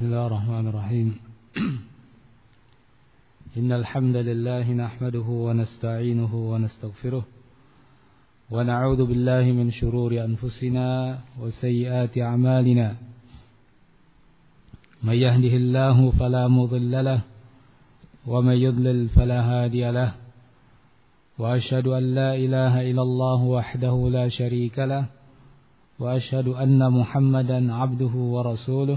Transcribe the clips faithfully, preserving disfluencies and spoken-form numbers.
Bismillahirrahmanirrahim. Innal hamdalillah nahmaduhu wa nasta'inuhu wa nastaghfiruh wa na'udzu billahi min shururi anfusina wa sayyiati a'malina. May yahdihillahu fala mudilla lahu wa may yudlil fala hadiya lahu. Wa asyhadu an la ilaha illallah wahdahu la syarika lah wa asyhadu anna Muhammadan 'abduhu wa rasuluh.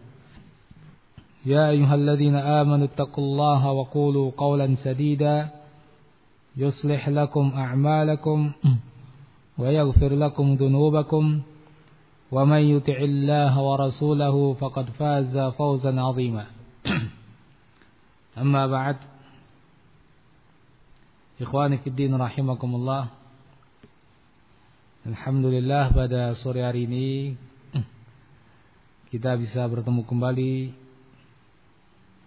يا أيها الذين آمنوا اتقوا الله وقولوا قولا سديدا يصلح لكم أعمالكم ويغفر لكم ذنوبكم ومن يطع الله ورسوله فقد فاز فوزا عظيما أما بعد إخواني في الدين رحمكم الله. Alhamdulillah, pada sore hari ini kita bisa bertemu kembali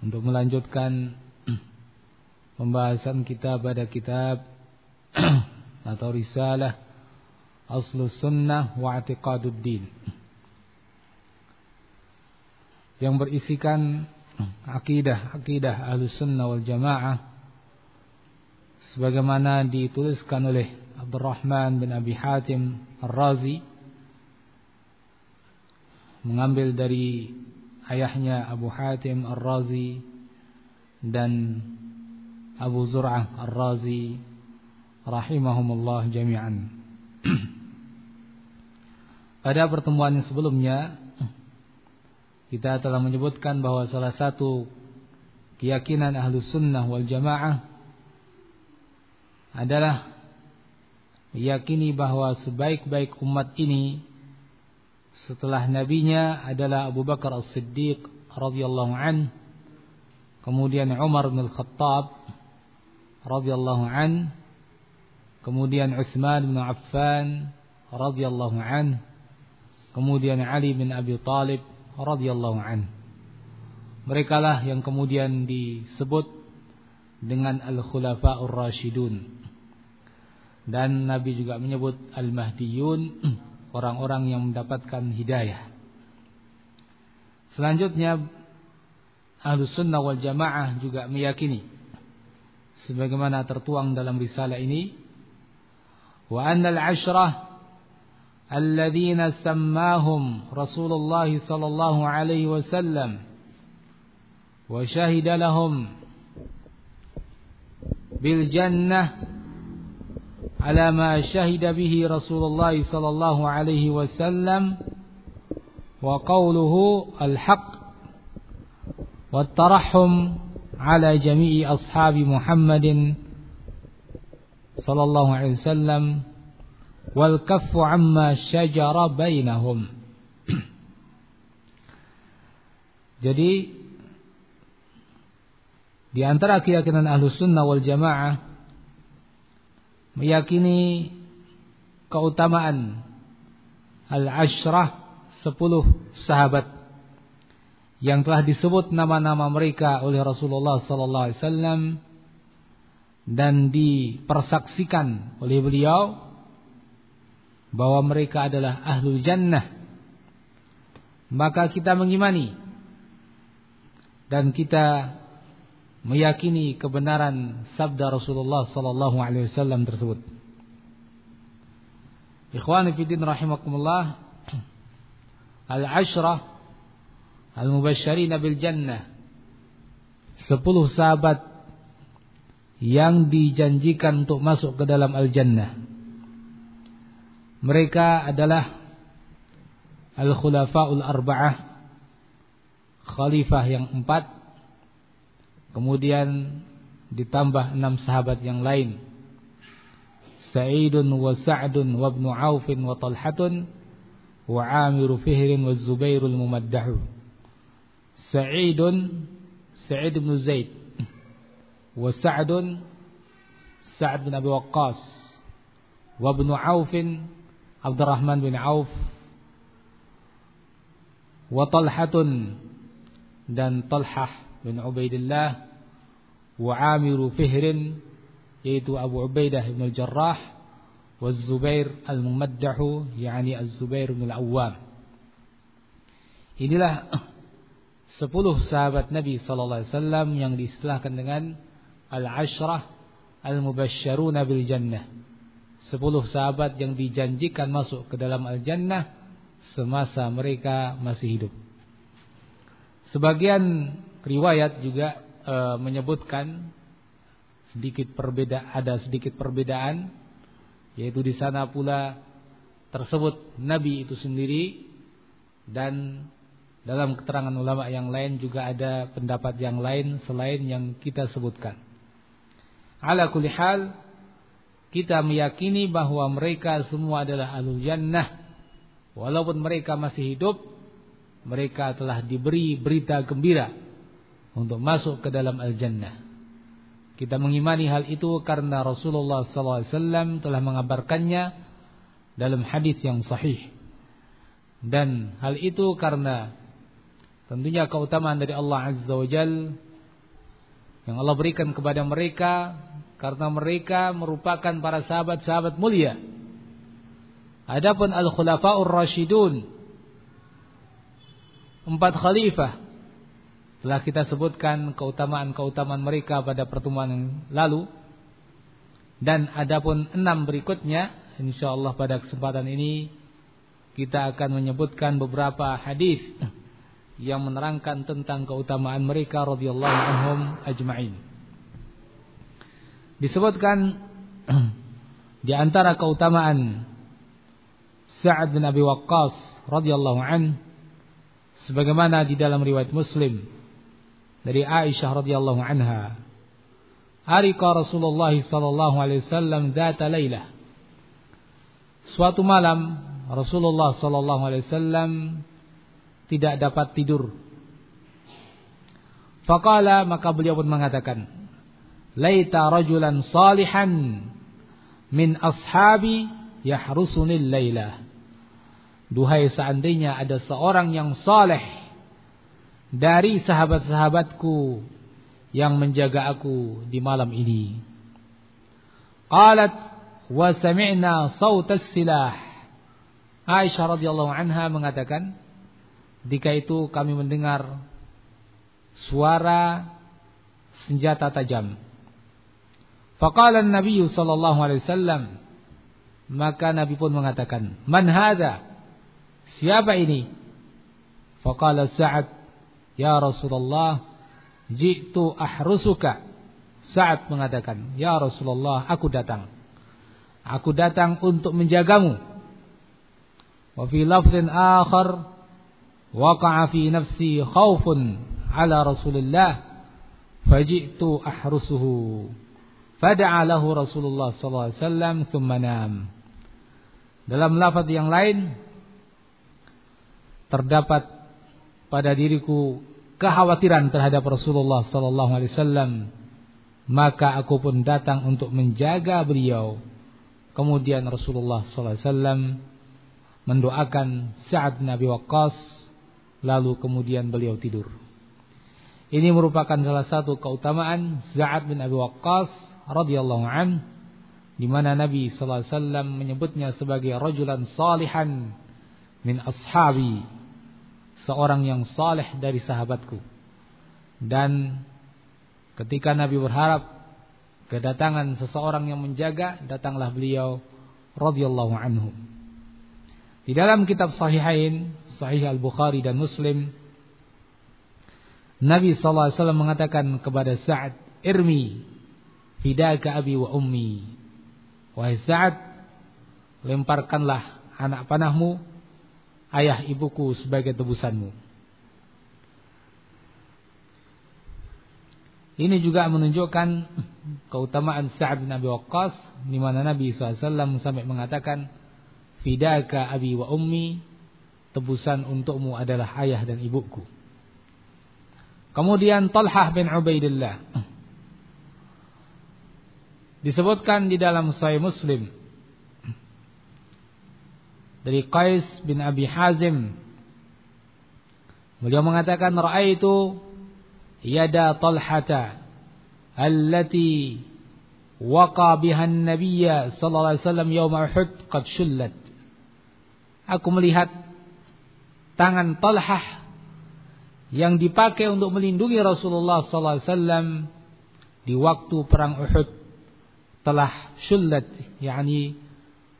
untuk melanjutkan pembahasan kita pada kitab atau risalah Aslu Sunnah wa I'tiqaduddin yang berisikan akidah-akidah Ahlus Sunnah wal Jamaah sebagaimana dituliskan oleh Abdurrahman bin Abi Hatim Ar-Razi, mengambil dari ayahnya Abu Hatim Ar-Razi dan Abu Zurah Ar-Razi rahimahumullah jami'an. Pada pertemuan yang sebelumnya kita telah menyebutkan bahwa salah satu keyakinan Ahlus Sunnah wal Jamaah adalah meyakini bahwa sebaik-baik umat ini setelah nabinya adalah Abu Bakar As-Siddiq radhiyallahu an, kemudian Umar bin Khattab radhiyallahu an, kemudian Uthman bin Affan radhiyallahu an, kemudian Ali bin Abi Talib radhiyallahu an. Merekalah yang kemudian disebut dengan Al-Khulafa Ar-Rasyidun. Dan Nabi juga menyebut Al-Mahdiyun, orang-orang yang mendapatkan hidayah. Selanjutnya Ahlus Sunnah wal Jamaah juga meyakini sebagaimana tertuang dalam risalah ini, wa annal asyrah alladzina sammahum Rasulullah sallallahu alaihi wasallam wa syahida lahum bil jannah على ما شهد به رسول الله صلى الله عليه وسلم وقوله الحق والترحم على جميع أصحاب محمد صلى الله عليه وسلم والكف عما شجر بينهم. Jadi di antara keyakinan Ahlus Sunnah wal Jamaah meyakini keutamaan Al-Asyrah, sepuluh sahabat yang telah disebut nama-nama mereka oleh Rasulullah sallallahu alaihi wasallam dan dipersaksikan oleh beliau bahwa mereka adalah ahlul jannah. Maka kita mengimani dan kita meyakini kebenaran sabda Rasulullah sallallahu alaihi wasallam tersebut. Ikhwani fi din rahimakumullah, al-ashrah al-mubasysyirin bil jannah, sepuluh sahabat yang dijanjikan untuk masuk ke dalam al-jannah. Mereka adalah al-khulafa'ul arba'ah, khalifah yang empat, kemudian ditambah enam sahabat yang lain, Sa'idun wa Sa'dun wa Ibnu Aufin wa Thalhatun wa Amiru Fihrin wa Az-Zubairul Mumaddahu. Sa'idun Sa'id bin Zaid, wa Sa'dun Sa'd bin Abi Waqqas, wa Ibnu Aufin Abdurrahman bin Auf, wa Thalhatun dan Thalhah bin Ubaidillah, wa Amiru Fihrin yaitu Abu Ubaidah bin al-Jarrah, wa Az-Zubair al-Mumaddahu yani Az-Zubair bin Al-Awwam. Inilah sepuluh sahabat Nabi sallallahu alaihi wasallam yang diistilahkan dengan al-asyrah al-mubasysyaruna bil jannah. Sepuluh sahabat yang dijanjikan masuk ke dalam al-jannah semasa mereka masih hidup. Sebagian riwayat juga e, menyebutkan sedikit perbeda ada sedikit perbedaan, yaitu di sana pula tersebut Nabi itu sendiri, dan dalam keterangan ulama yang lain juga ada pendapat yang lain selain yang kita sebutkan. Ala kulli hal, kita meyakini bahwa mereka semua adalah ahlul jannah. Walaupun mereka masih hidup, mereka telah diberi berita gembira untuk masuk ke dalam al-jannah. Kita mengimani hal itu karena Rasulullah sallallahu alaihi wasallam telah mengabarkannya dalam hadis yang sahih. Dan hal itu karena tentunya keutamaan dari Allah Azza wa Jal yang Allah berikan kepada mereka, karena mereka merupakan para sahabat-sahabat mulia. Adapun Al-Khulafa Ar-Rasyidun, empat khalifah, telah kita sebutkan keutamaan-keutamaan mereka pada pertemuan yang lalu. Dan adapun enam berikutnya, insyaallah pada kesempatan ini kita akan menyebutkan beberapa hadis yang menerangkan tentang keutamaan mereka radhiyallahu anhum ajma'in. Disebutkan di antara keutamaan Sa'd bin Abi Waqqas radhiyallahu anhu sebagaimana di dalam riwayat Muslim dari Aisyah radhiyallahu anha, "Ariqa Rasulullah sallallahu alaihi wasallam dzata lailah." Suatu malam Rasulullah sallallahu alaihi wasallam tidak dapat tidur. Faqala, maka beliau pun mengatakan, "Laita rajulan salihan min ashabi yahrusunil lailah." Duhai seandainya ada seorang yang saleh dari sahabat-sahabatku yang menjaga aku di malam ini. Qalat wa sami'na sautas silah. Aisyah radhiyallahu anha mengatakan, "Dika itu kami mendengar suara senjata tajam." Faqala an-nabiy sallallahu alaihi wasallam, maka Nabi pun mengatakan, "Man hadza?" Siapa ini? Faqala Sa'ad, "Ya Rasulullah, jitu ahrusuka." Sa'ad mengatakan, "Ya Rasulullah, aku datang. Aku datang untuk menjagamu." Wa fi lafdhin akhar, waqa'a fi nafsi khaufun ala Rasulillah faji'tu ahrusuhu fada'a lahu Rasulullah sallallahu alaihi wasallam thumma nam. Dalam lafaz yang lain, terdapat pada diriku kekhawatiran terhadap Rasulullah sallallahu alaihi wasallam, maka aku pun datang untuk menjaga beliau. Kemudian Rasulullah sallallahu alaihi wasallam mendoakan Sa'd bin Abi Waqqas, lalu kemudian beliau tidur. Ini merupakan salah satu keutamaan Sa'd bin Abi Waqqas radhiyallahu anhu, di mana Nabi sallallahu alaihi wasallam menyebutnya sebagai rajulan salihan min ashabi, seorang yang saleh dari sahabatku. Dan ketika Nabi berharap kedatangan seseorang yang menjaga, datanglah beliau radhiyallahu anhu. Di dalam kitab Sahihain, Sahih Al-Bukhari dan Muslim, Nabi sallallahu alaihi wasallam mengatakan kepada Sa'ad, "Irmi fidaka abi wa ummi." Wahai Sa'ad, lemparkanlah anak panahmu, ayah ibuku sebagai tebusanmu. Ini juga menunjukkan keutamaan Sa'ad bin Abi Waqqas, di mana Nabi sallallahu alaihi wasallam sampai mengatakan, "Fidaka abi wa ummi." Tebusan untukmu adalah ayah dan ibuku. Kemudian Thalhah bin Ubaidillah. Disebutkan di dalam Sahih Muslim dari Qais bin Abi Hazim, beliau mengatakan ra'aitu yada Thalhata allati waqa biha an-nabiyya sallallahu alaihi wasallam yaum Uhud qad shullat. Aku melihat tangan Thalhah yang dipakai untuk melindungi Rasulullah sallallahu alaihi wasallam di waktu perang Uhud telah syullat, yakni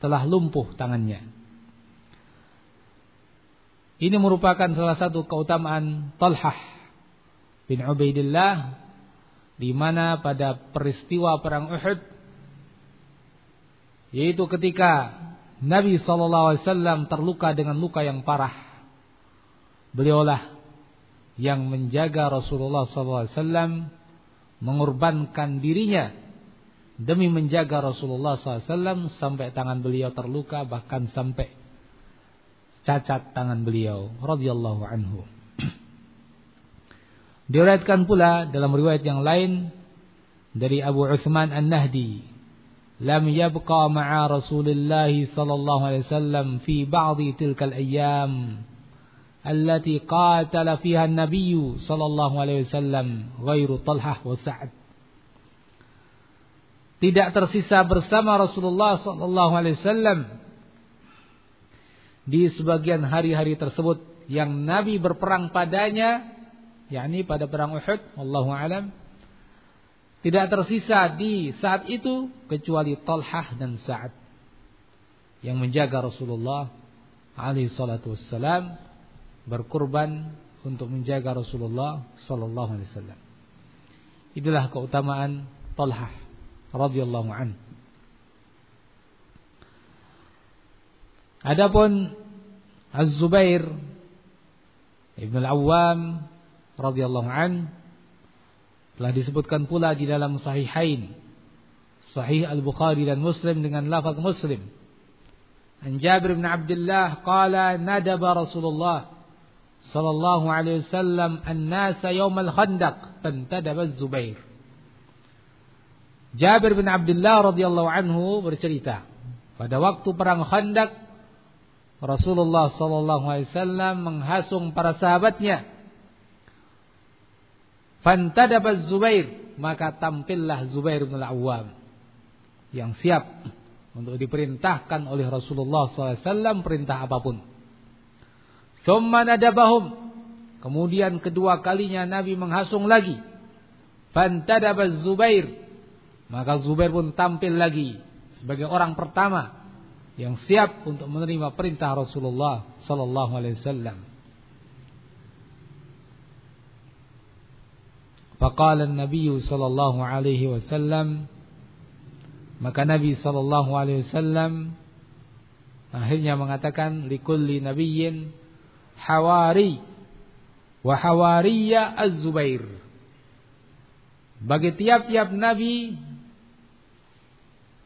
telah lumpuh tangannya. Ini merupakan salah satu keutamaan Thalhah bin Ubaidillah, di mana pada peristiwa perang Uhud, yaitu ketika Nabi sallallahu alaihi wasallam terluka dengan luka yang parah, beliaulah yang menjaga Rasulullah shallallahu alaihi wasallam, mengorbankan dirinya demi menjaga Rasulullah shallallahu alaihi wasallam sampai tangan beliau terluka, bahkan sampai cacat tangan beliau radhiyallahu anhu. Diriwayatkan pula dalam riwayat yang lain dari Abu Uthman An-Nahdi, lam yabqa ma'a Rasulillah sallallahu alaihi wasallam fi ba'di tilkal ayyam allati qatala fiha an-nabiy sallallahu alaihi wasallam ghairu Thalhah wa Sa'd. Tidak tersisa bersama Rasulullah sallallahu alaihi wasallam di sebagian hari-hari tersebut yang Nabi berperang padanya, yakni pada perang Uhud, wallahu alam. Tidak tersisa di saat itu kecuali Thalhah dan Sa'd yang menjaga Rasulullah alaihi salatu wassalam, berkorban untuk menjaga Rasulullah sallallahu alaihi wasallam. Itulah keutamaan Thalhah radhiyallahu anhu. Adapun Az-Zubair bin Al-Awwam radhiyallahu anhu telah disebutkan pula di dalam Sahihain, Sahih Al-Bukhari dan Muslim dengan lafaz Muslim. An Jabir bin Abdullah qala nadaba Rasulullah sallallahu alaihi wasallam an-nasa yaumal Khandaq fantadaba Az-Zubair. Jabir bin Abdullah radhiyallahu anhu bercerita, pada waktu perang Khandaq Rasulullah sallallahu alaihi wasallam menghasung para sahabatnya. Fantadaba Az-Zubair, maka tampillah Zubair bin Al-Awwam yang siap untuk diperintahkan oleh Rasulullah sallallahu alaihi wasallam perintah apapun. Tsumma nadabahum, kemudian kedua kalinya Nabi menghasung lagi. Fantadaba Az-Zubair, maka Zubair pun tampil lagi sebagai orang pertama yang siap untuk menerima perintah Rasulullah sallallahu alaihi wasallam. Faqala an-nabiy sallallahu alaihi wasallam, maka Nabi sallallahu alaihi wasallam akhirnya mengatakan likulli nabiyyin hawari wa hawariya Az-Zubair. Bagi tiap-tiap nabi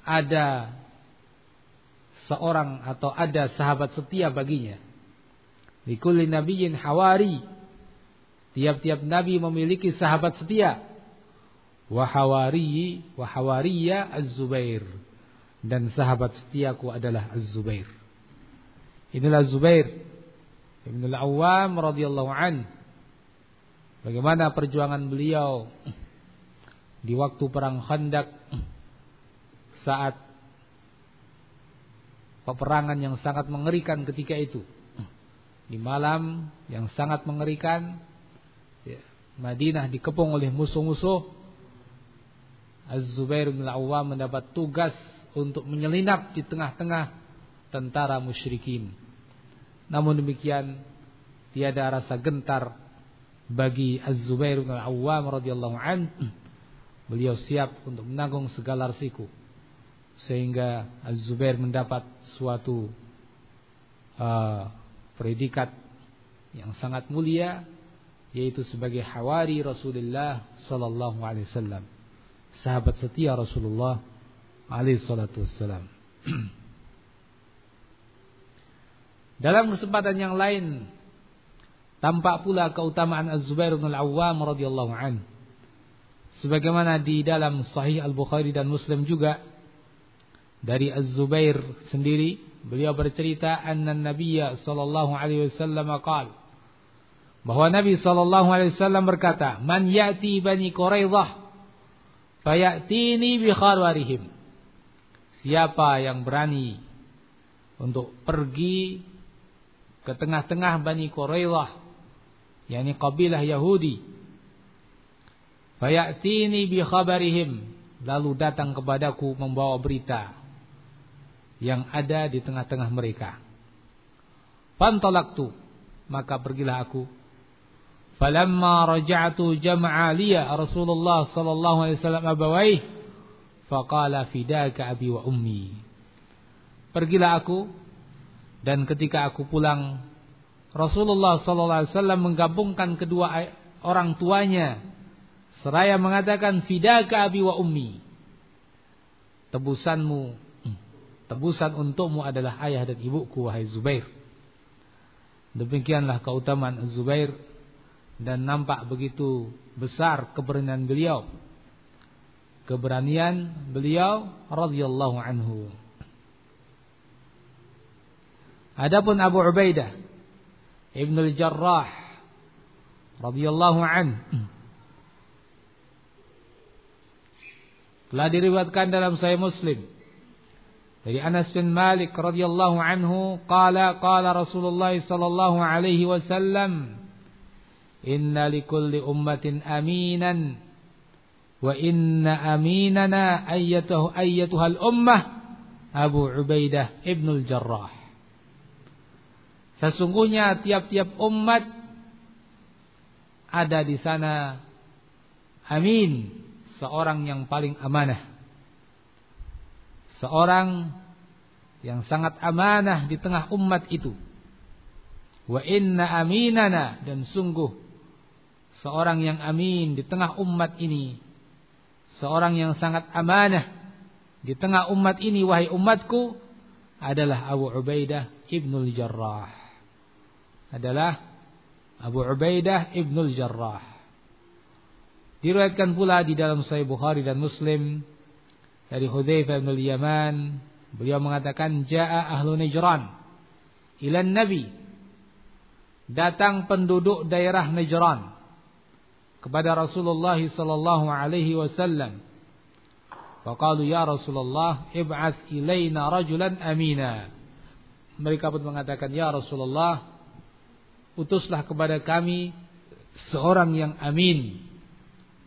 ada seorang atau ada sahabat setia baginya. Likulli nabiyyin hawari, tiap-tiap nabi memiliki sahabat setia. Wa hawari wa hawariya Az-Zubair, dan sahabat setiaku adalah Az-Zubair. Inilah Az-Zubair Ibn Al-Awwam radhiyallahu anhu. Bagaimana perjuangan beliau di waktu perang Khandaq, saat peperangan yang sangat mengerikan ketika itu, di malam yang sangat mengerikan, Madinah dikepung oleh musuh-musuh. Az-Zubair bin Al-Awwam mendapat tugas untuk menyelinap di tengah-tengah tentara musyrikin. Namun demikian tiada rasa gentar bagi Az-Zubair bin Al-Awwam radhiyallahu anhu. Beliau siap untuk menanggung segala resiko, sehingga Az-Zubair mendapat suatu uh, predikat yang sangat mulia, yaitu sebagai hawari Rasulullah sallallahu alaihi wasallam, sahabat setia Rasulullah alaihi salatu wasallam. Dalam kesempatan yang lain Tampak pula keutamaan Az-Zubair bin Al-Awwam radhiyallahu anhu. Sebagaimana di dalam Sahih Al-Bukhari dan Muslim juga dari Az-Zubair sendiri, beliau bercerita anna Nabiyya sallallahu alaihi wasallam qaal, bahwa Nabi sallallahu alaihi wasallam berkata, "Man ya'ti Bani Quraidah fayatini bi kharwarihim." Siapa yang berani untuk pergi ke tengah-tengah Bani Quraidah, yakni kabilah Yahudi, fayatini bi khabarihim, lalu datang kepadaku membawa berita yang ada di tengah-tengah mereka. Fantalaqtu, maka pergilah aku. Falamma raja'tu jama'a liya Rasulullah sallallahu alaihi wasallam abawaihi faqala fidaka abi wa ummi. Pergilah aku, dan ketika aku pulang, Rasulullah sallallahu alaihi wasallam menggabungkan kedua orang tuanya seraya mengatakan fidaka abi wa ummi. Tebusanmu, tebusan untukmu adalah ayah dan ibuku wahai Zubair. Demikianlah keutamaan Az-Zubair, dan nampak begitu besar keberanian beliau. Keberanian beliau radhiyallahu anhu. Adapun Abu Ubaidah bin al-Jarrah radhiyallahu anhu, telah diriwayatkan dalam Sahih Muslim dari Anas bin Malik radhiyallahu anhu, qala qala Rasulullah sallallahu alaihi wasallam, "Inna likulli ummatin aminan wa inna aminana ayyatuhu ayyatuhal ummah Abu Ubaidah bin al-Jarrah." Sesungguhnya tiap-tiap umat ada di sana amin, seorang yang paling amanah, seorang yang sangat amanah di tengah umat itu. Wa inna aminana, dan sungguh seorang yang amin di tengah umat ini, seorang yang sangat amanah di tengah umat ini wahai umatku, adalah Abu Ubaidah bin al-Jarrah. Adalah Abu Ubaidah bin al-Jarrah. Diriwayatkan pula di dalam Sahih Bukhari dan Muslim dari Hudzaifah bin al-Yaman, beliau mengatakan, "Jaa ahlu Najran ila Nabi." Datang penduduk daerah Najran kepada Rasulullah sallallahu alaihi wasallam. Faqalu ya Rasulullah, ib'ats ilaina rajulan amina. Mereka pun mengatakan, "Ya Rasulullah, utuslah kepada kami seorang yang amin.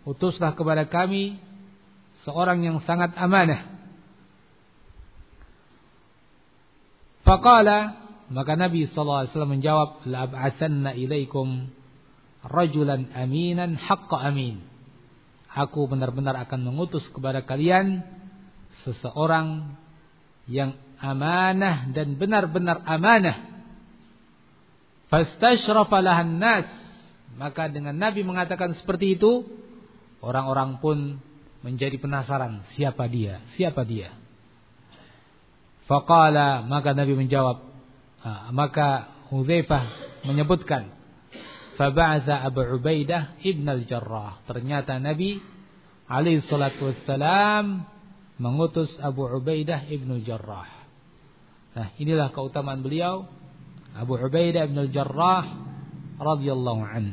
Utuslah kepada kami seorang yang sangat amanah." Faqala, maka Nabi sallallahu alaihi wasallam menjawab, "La ab'atsanna ilaikum rajulan aminan haqqa amin." Aku benar-benar akan mengutus kepada kalian seseorang yang amanah dan benar-benar amanah. Fastashrafa lahan nas, maka dengan Nabi mengatakan seperti itu, orang-orang pun menjadi penasaran, siapa dia, siapa dia. Faqala, maka Nabi menjawab, maka Hudzaifah menyebutkan, faba'atha Abu Ubaidah ibn al-Jarrah. Ternyata Nabi alaihi salatu wassalam mengutus Abu Ubaidah ibn al-Jarrah. Nah, inilah keutamaan beliau, Abu Ubaidah bin al-Jarrah radhiyallahu anhu.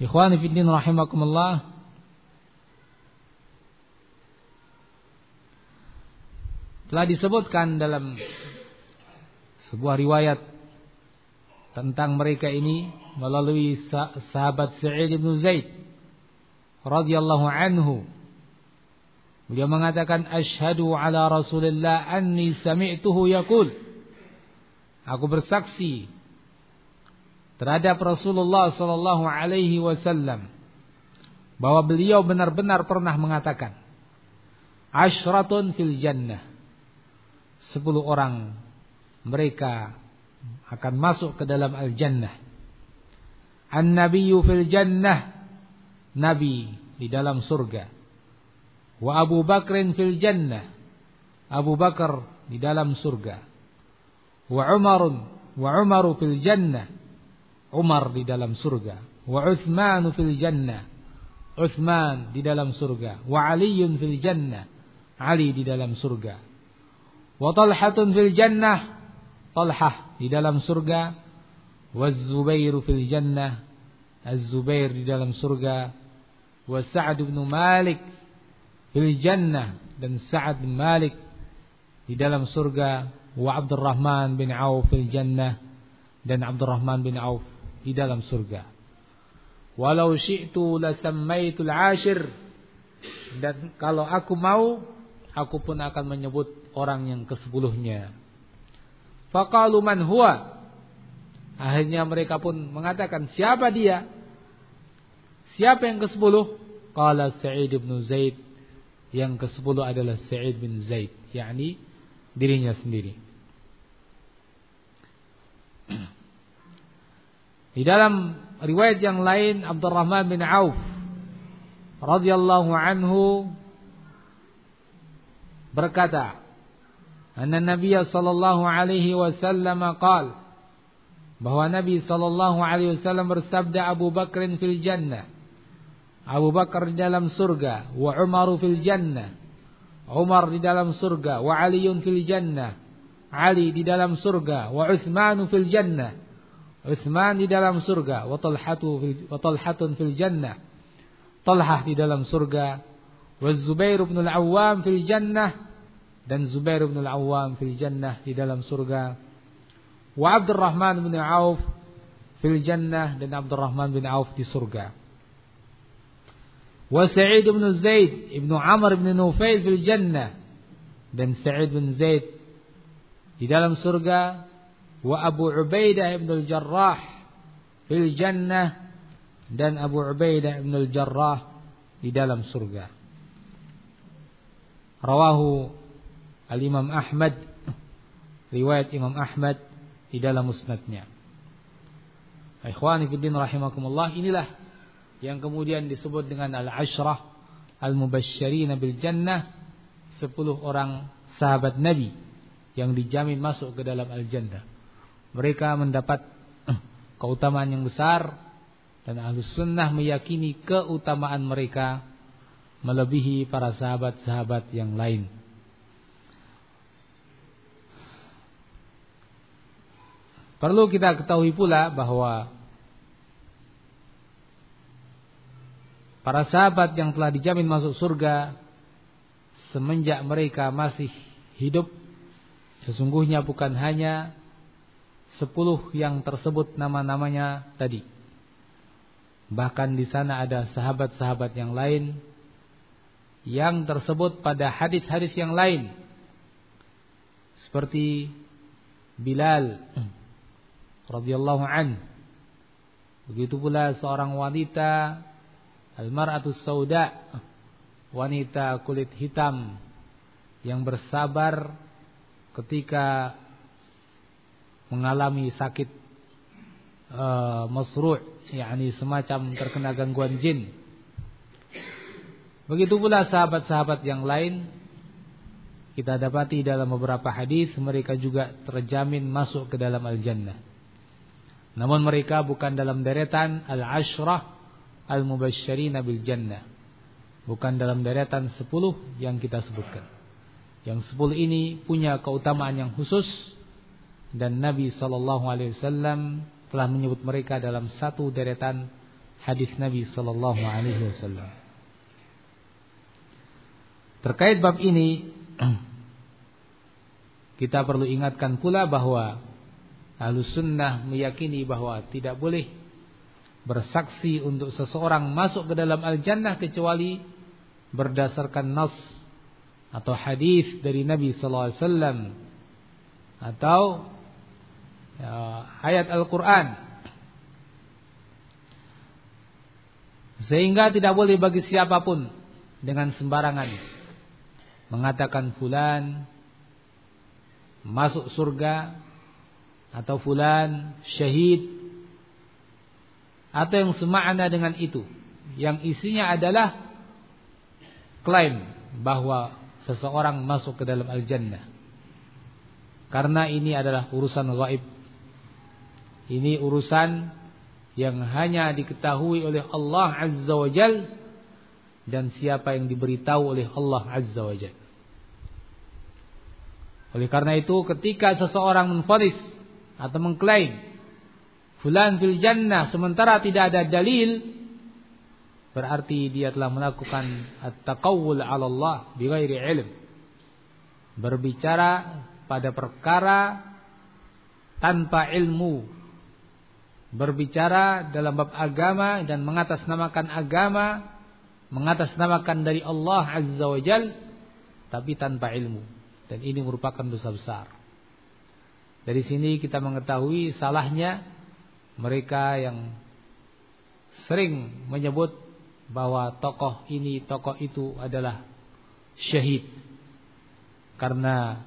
Ikhwani fiddin rahimakumullah, telah disebutkan dalam sebuah riwayat tentang mereka ini melalui sahabat Sa'id bin Zaid radhiyallahu anhu. Beliau mengatakan, "Asyhadu ala Rasulillah anni sami'tuhu yaqul." Aku bersaksi terhadap Rasulullah sallallahu alaihi wasallam bahwa beliau benar-benar pernah mengatakan, "Asyratun fil jannah." Sepuluh orang mereka akan masuk ke dalam al-jannah. An-nabiyyu fil jannah, nabi di dalam surga. Wa Abu Bakrin fil jannah, Abu Bakar di dalam surga. wa Umarun wa Umaru fil jannah, Umar di dalam surga, wa Uthmanu fil jannah, Uthman di dalam surga, wa Aliyun fil jannah, Ali di dalam surga, wa Talhatun fil jannah, Thalhah di dalam surga, wa Az-Zubair fil jannah, Az-Zubair di dalam surga, wa Sa'd bin Malik fil jannah, dan Sa'd bin Malik di dalam surga, wa Abdurrahman bin Auf fil jannah, dan Abdurrahman bin Auf di dalam surga. Walau syi'tu lasammaitul ashir, dan kalau aku mau, aku pun akan menyebut orang yang kesepuluhnya. Faqalu man huwa, akhirnya mereka pun mengatakan, siapa dia? Siapa yang kesepuluh? Qala Sa'id bin Zaid, yang kesepuluh adalah Sa'id bin Zaid, yakni dirinya sendiri. Di dalam riwayat yang lain, Abdurrahman bin Auf radhiyallahu anhu berkata, anna Nabiyya sallallahu alaihi wasallam qaal, bahwa Nabi sallallahu alaihi wasallam bersabda, Abu Bakrin fil jannah, Abu Bakar di dalam surga, wa Umaru fil jannah, Umar di dalam surga, wa Aliyun fil jannah, Ali di dalam surga, wa Uthmanu fil jannah, Uthman di dalam surga, wa Talhatu fil, wa Talhatun fil jannah, Thalhah di dalam surga, wa Zubair bin Al-Awwam fil jannah, dan Zubair bin Al-Awwam fil jannah di dalam surga, wa Abdurrahman bin Auf fil jannah, dan Abdurrahman bin Auf di surga, wa Sa'id bin Zaid ibnu Amr bin Nufail fil jannah, dan Sa'id bin Zaid di dalam surga, wa Abu Ubaidah bin al-Jarrah fil jannah, dan Abu Ubaidah bin al-Jarrah di dalam surga. Rawahu Al-Imam Ahmad, riwayat Imam Ahmad di dalam musnadnya. Ikhwani fiddin rahimakumullah, inilah yang kemudian disebut dengan Al-Asyrah Al-Mubasysyirina bil Jannah, sepuluh orang sahabat Nabi yang dijamin masuk ke dalam Al-Jannah. Mereka mendapat keutamaan yang besar, dan Ahlus Sunnah meyakini keutamaan mereka melebihi para sahabat-sahabat yang lain. Perlu kita ketahui pula bahwa para sahabat yang telah dijamin masuk surga semenjak mereka masih hidup, sesungguhnya bukan hanya sepuluh yang tersebut nama-namanya tadi. Bahkan di sana ada sahabat-sahabat yang lain yang tersebut pada hadis-hadis yang lain, seperti Bilal radhiyallahu an, begitu pula seorang wanita, al-mar'atus sauda, wanita kulit hitam yang bersabar ketika mengalami sakit e, masru', yakni semacam terkena gangguan jin. Begitu pula sahabat-sahabat yang lain, kita dapati dalam beberapa hadis mereka juga terjamin masuk ke dalam al-jannah. Namun mereka bukan dalam deretan Al-Ashrah Al-Mubasysyirina bil Jannah, bukan dalam deretan sepuluh yang kita sebutkan. Yang sepuluh ini punya keutamaan yang khusus, dan Nabi shallallahu alaihi wasallam telah menyebut mereka dalam satu deretan hadis Nabi shallallahu alaihi wasallam. Terkait bab ini, kita perlu ingatkan pula bahwa Ahlus Sunnah meyakini bahwa tidak boleh bersaksi untuk seseorang masuk ke dalam al-jannah kecuali berdasarkan nas atau hadis dari Nabi sallallahu alaihi wasallam atau uh, ayat Al-Qur'an. Sehingga tidak boleh bagi siapapun dengan sembarangan mengatakan fulan masuk surga, atau fulan syahid, atau yang semakna dengan itu, yang isinya adalah klaim bahwa seseorang masuk ke dalam al-jannah. Karena ini adalah urusan gaib. Ini urusan yang hanya diketahui oleh Allah Azza wa Jal dan siapa yang diberitahu oleh Allah Azza wa Jal. Oleh karena itu ketika seseorang menfonis atau mengklaim fulan fil jannah sementara tidak ada dalil, berarti dia telah melakukan at-taqawul 'ala Allah bighairi ilm. Berbicara pada perkara tanpa ilmu. Berbicara dalam bab agama dan mengatasnamakan agama, mengatasnamakan dari Allah Azza wa Jalla tapi tanpa ilmu. Dan ini merupakan dosa besar. Dari sini kita mengetahui salahnya mereka yang sering menyebut bahwa tokoh ini, tokoh itu adalah syahid. Karena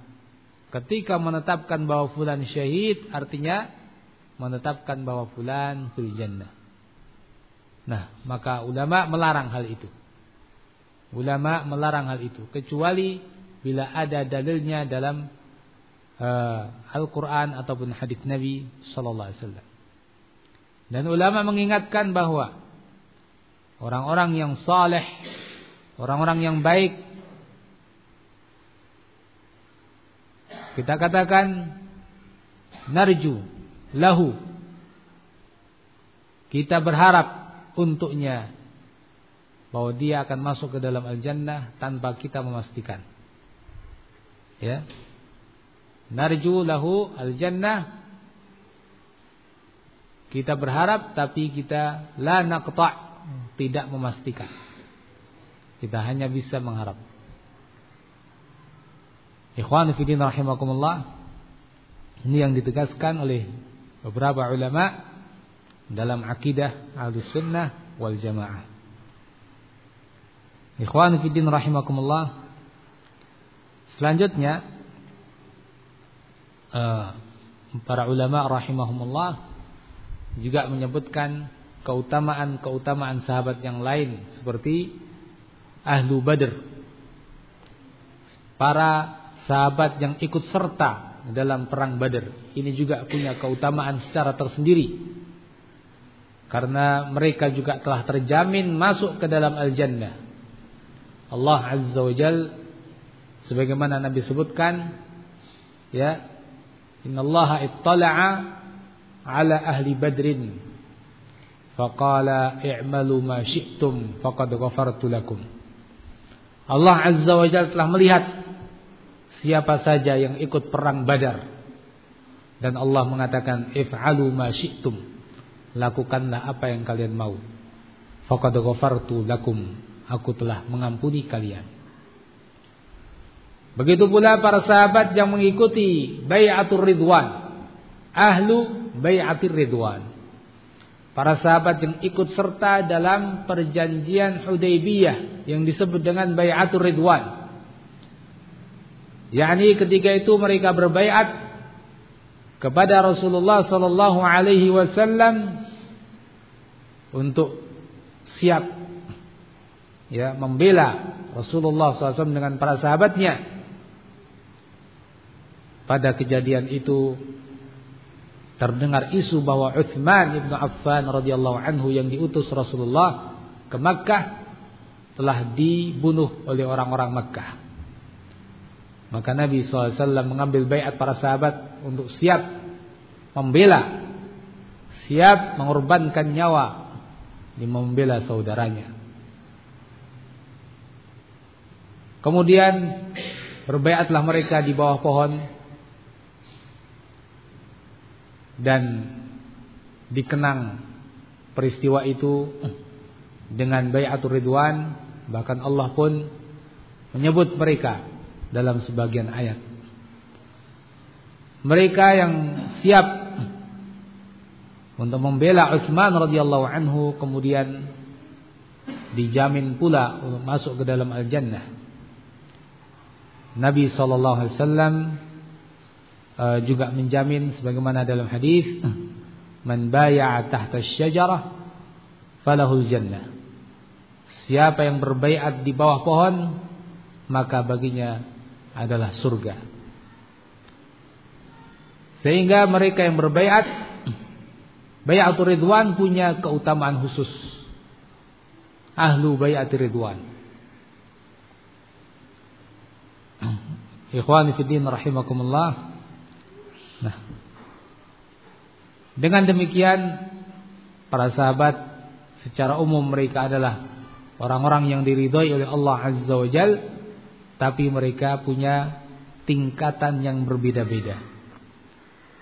ketika menetapkan bahwa fulan syahid, artinya menetapkan bahwa fulan fil jannah. Nah, maka ulama melarang hal itu. Ulama melarang hal itu. Kecuali bila ada dalilnya dalam uh, Al-Quran ataupun hadis Nabi Sallallahu Alaihi Wasallam. Dan ulama mengingatkan bahwa orang-orang yang saleh, orang-orang yang baik, kita katakan narju lahu, kita berharap untuknya bahwa dia akan masuk ke dalam al-jannah tanpa kita memastikan. Ya, narju lahu al-jannah, kita berharap tapi kita la naqta', tidak memastikan. Kita hanya bisa mengharap. Ikhwan fil din rahimakumullah. Ini yang ditegaskan oleh beberapa ulama dalam akidah Ahlus Sunnah wal Jamaah. Ikhwan fil din rahimakumullah. Selanjutnya para ulama rahimahumullah juga menyebutkan keutamaan-keutamaan sahabat yang lain seperti Ahlu Badr, para sahabat yang ikut serta dalam perang Badr. Ini juga punya keutamaan secara tersendiri karena mereka juga telah terjamin masuk ke dalam al-jannah. Allah Azza wa Jal sebagaimana Nabi sebutkan, ya, innallaha ittala'a ala ahli badrin faqala i'malu ma syi'tum faqad ghafartu lakum. Allah Azza wa Jalla telah melihat siapa saja yang ikut perang Badar dan Allah mengatakan if'alu ma syi'tum, lakukanlah apa yang kalian mau, faqad ghafartu lakum, aku telah mengampuni kalian. Begitu pula para sahabat yang mengikuti Baiatur Ridwan, ahlu Baiatur Ridwan, para sahabat yang ikut serta dalam perjanjian Hudaybiyah yang disebut dengan Baiatur Ridwan. Yani ketika itu mereka berbaiat kepada Rasulullah sallallahu alaihi wasallam untuk siap, ya, membela Rasulullah sallallahu alaihi wasallam dengan para sahabatnya. Pada kejadian itu terdengar isu bahwa Uthman bin Affan radhiyallahu anhu yang diutus Rasulullah ke Makkah telah dibunuh oleh orang-orang Makkah. Maka Nabi shallallahu alaihi wasallam mengambil baiat para sahabat untuk siap membela, siap mengorbankan nyawa demi membela saudaranya. Kemudian berbaiatlah mereka di bawah pohon dan dikenang peristiwa itu dengan Baiatur Ridwan. Bahkan Allah pun menyebut mereka dalam sebagian ayat. Mereka yang siap untuk membela Utsman radhiyallahu anhu kemudian dijamin pula untuk masuk ke dalam al-jannah. Nabi sallallahu alaihi wasallam juga menjamin sebagaimana dalam hadis, man bai'a tahta asy-syajarah falahul jannah, siapa yang berbaiat di bawah pohon maka baginya adalah surga. Sehingga mereka yang berbaiat, Baiatur Ridwan punya keutamaan khusus. Ahlu Baiatur Ridwan. Ikhwani fiddin rahimakumullah. Nah, dengan demikian para sahabat secara umum mereka adalah orang-orang yang diridhai oleh Allah Azza wa Jalla, tapi mereka punya tingkatan yang berbeda-beda.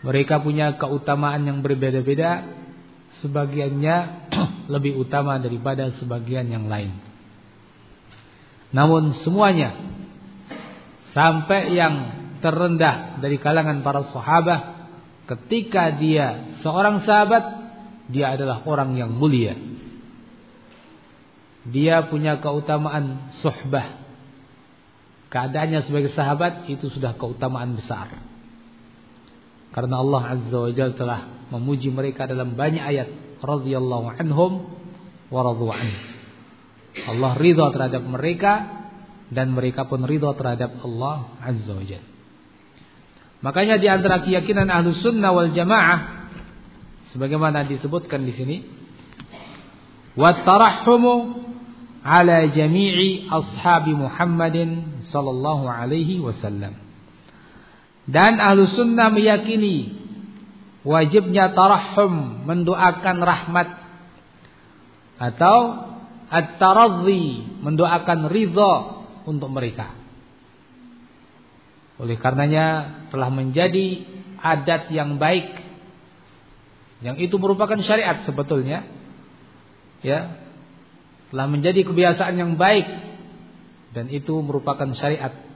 Mereka punya keutamaan yang berbeda-beda. Sebagiannya lebih utama daripada sebagian yang lain. Namun semuanya, sampai yang terendah dari kalangan para sahabat, ketika dia seorang sahabat, dia adalah orang yang mulia. Dia punya keutamaan suhbah. Keadaannya sebagai sahabat itu sudah keutamaan besar. Karena Allah Azza wa Jalla telah memuji mereka dalam banyak ayat. Radhiyallahu anhum wa radhu anhu. Allah ridha terhadap mereka dan mereka pun ridha terhadap Allah Azza wa Jalla. Makanya di antara keyakinan Ahlus Sunnah wal Jamaah sebagaimana disebutkan di sini, wa tarahhumu ala jami'i ashabi Muhammadin sallallahu alaihi wasallam. Dan Ahlus Sunnah meyakini wajibnya tarahum, mendoakan rahmat, atau at-taradhi, mendoakan ridha untuk mereka. Oleh karenanya telah menjadi adat yang baik, yang itu merupakan syariat sebetulnya, ya, telah menjadi kebiasaan yang baik, dan itu merupakan syariat.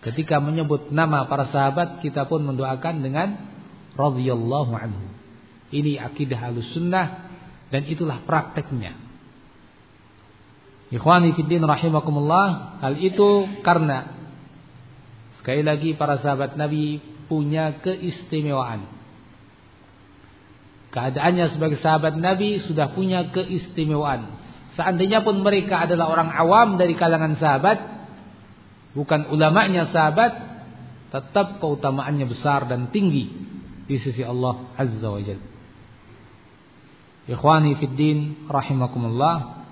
Ketika menyebut nama para sahabat, kita pun mendoakan dengan radhiyallahu anhu. Ini akidah Ahlus Sunnah dan itulah prakteknya. Ikhwani fiddin rahimakumullah. Hal itu karena sekali lagi para sahabat Nabi punya keistimewaan. Keadaannya sebagai sahabat Nabi sudah punya keistimewaan. Seandainya pun mereka adalah orang awam dari kalangan sahabat, bukan ulamanya sahabat, tetap keutamaannya besar dan tinggi di sisi Allah Azza wa Jalla. Ikhwani fiddin rahimakumullah.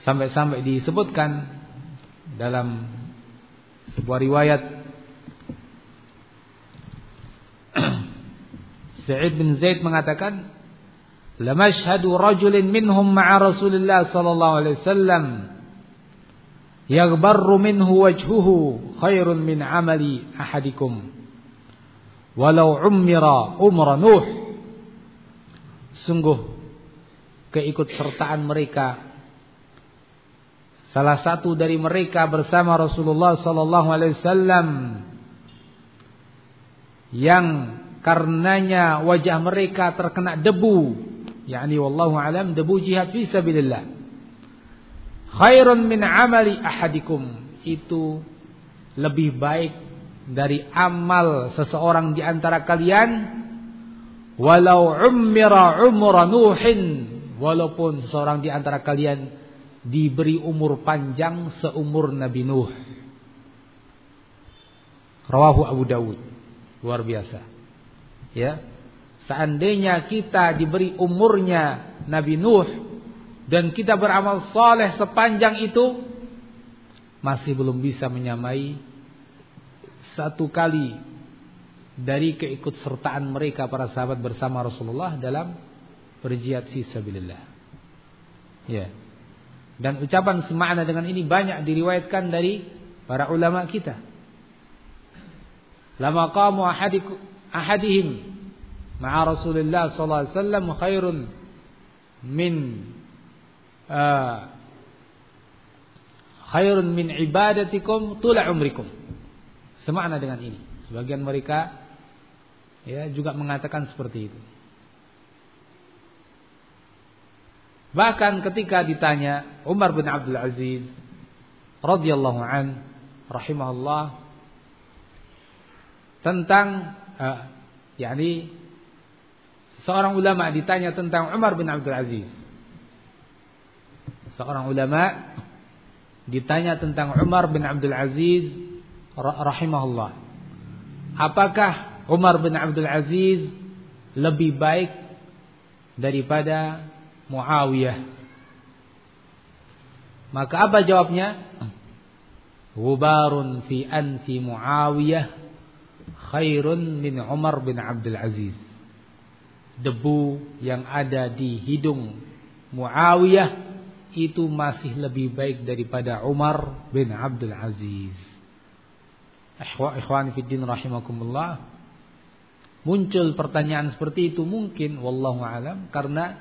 Sampai-sampai disebutkan dalam sebuah riwayat Sa'id bin Zaid mengatakan, "Lamashhadu rajulin minhum ma'a Rasulillah sallallahu alaihi wasallam yaghbarru minhu wajhuhu khairun min amali ahadikum walau umira umra Nuh." Sungguh keikutsertaan mereka, salah satu dari mereka bersama Rasulullah sallallahu alaihi wasallam, yang karenanya wajah mereka terkena debu, yakni wallahu alam debu jihad fi sabilillah, khairun min amali ahadikum, itu lebih baik dari amal seseorang di antara kalian, walau umira umra Nuhin, walaupun seseorang di antara kalian diberi umur panjang seumur Nabi Nuh. Rawahu Abu Dawud. Luar biasa, ya. Seandainya kita diberi umurnya Nabi Nuh dan kita beramal saleh sepanjang itu, masih belum bisa menyamai satu kali dari keikutsertaan mereka para sahabat bersama Rasulullah dalam berjihad fi sabilillah. Ya. Dan ucapan semakna dengan ini banyak diriwayatkan dari para ulama kita. Lama qamu ahadihim ma'a Rasulillah sallallahu alaihi wasallam khairun min Uh, khairun min ibadatikum tula umrikum. Semakna dengan ini. Sebagian mereka, ya, juga mengatakan seperti itu. Bahkan ketika ditanya Umar bin Abdul Aziz radhiyallahu an rahimahullah tentang uh, yakni seorang ulama ditanya tentang Umar bin Abdul Aziz. Seorang ulama ditanya tentang Umar bin Abdul Aziz rahimahullah. Apakah Umar bin Abdul Aziz lebih baik daripada Muawiyah. Maka apa jawabnya? Ghubarun fi anfi Muawiyah khairun min Umar bin Abdul Aziz. Debu yang ada di hidung Muawiyah itu masih lebih baik daripada Umar bin Abdul Aziz. Ikhwan fiddin rahimakumullah. Muncul pertanyaan seperti itu mungkin, wallahu alam, karena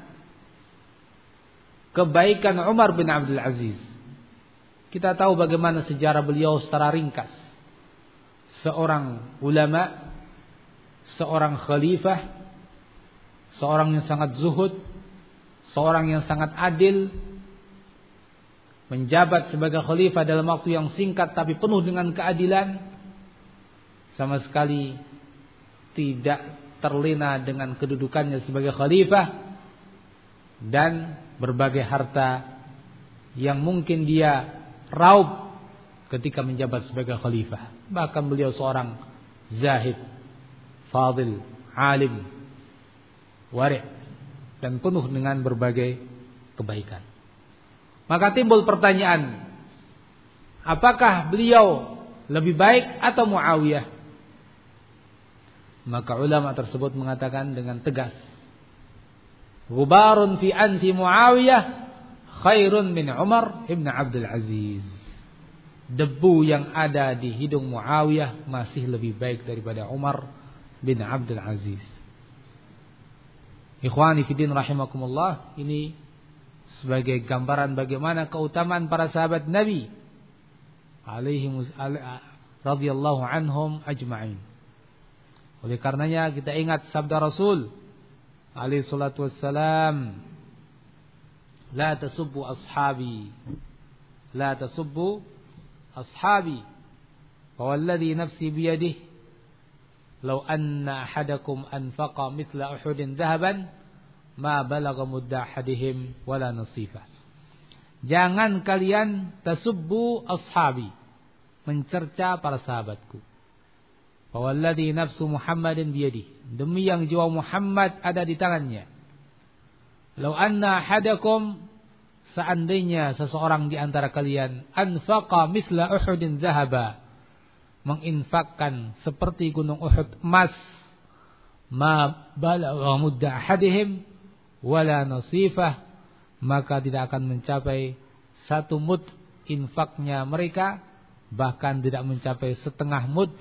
kebaikan Umar bin Abdul Aziz. Kita tahu bagaimana sejarah beliau secara ringkas. Seorang ulama, seorang khalifah, seorang yang sangat zuhud, seorang yang sangat adil, menjabat sebagai khalifah dalam waktu yang singkat tapi penuh dengan keadilan, sama sekali tidak terlena dengan kedudukannya sebagai khalifah dan berbagai harta yang mungkin dia raub ketika menjabat sebagai khalifah. Bahkan beliau seorang zahid, fadil, alim, wari' dan penuh dengan berbagai kebaikan. Maka timbul pertanyaan, apakah beliau lebih baik atau Muawiyah? Maka ulama tersebut mengatakan dengan tegas, ghubarun fi anfi Muawiyah khairun min Umar ibn Abdul Aziz. Debu yang ada di hidung Muawiyah masih lebih baik daripada Umar bin Abdul Aziz. Ikhwani fiddin rahimakumullah, ini sebagai gambaran bagaimana keutamaan para sahabat Nabi alaihim radhiyallahu anhum ajma'in. Oleh karenanya kita ingat sabda Rasul alaihi salatu wassalam, la tasubbu ashabi, la tasubbu ashabi wa alladhi nafsi biyadihi law anna ahadakum anfaqa mithla uhudin dhahaban ma balagha mudda ahadihim wala nasifa. Jangan kalian tasubbu ashabi, mencerca para sahabatku. Fawalladhi nafsu Muhammadin biyadihi, demi yang jiwa Muhammad ada di tangannya. Law anna ahadakum, seandainya seseorang di antara kalian, anfaqa mithla Uhudin zahaba, menginfakkan seperti gunung Uhud emas, ma balagha mudda ahadihim wala nasifah, maka tidak akan mencapai satu mud infaknya mereka, bahkan tidak mencapai setengah mud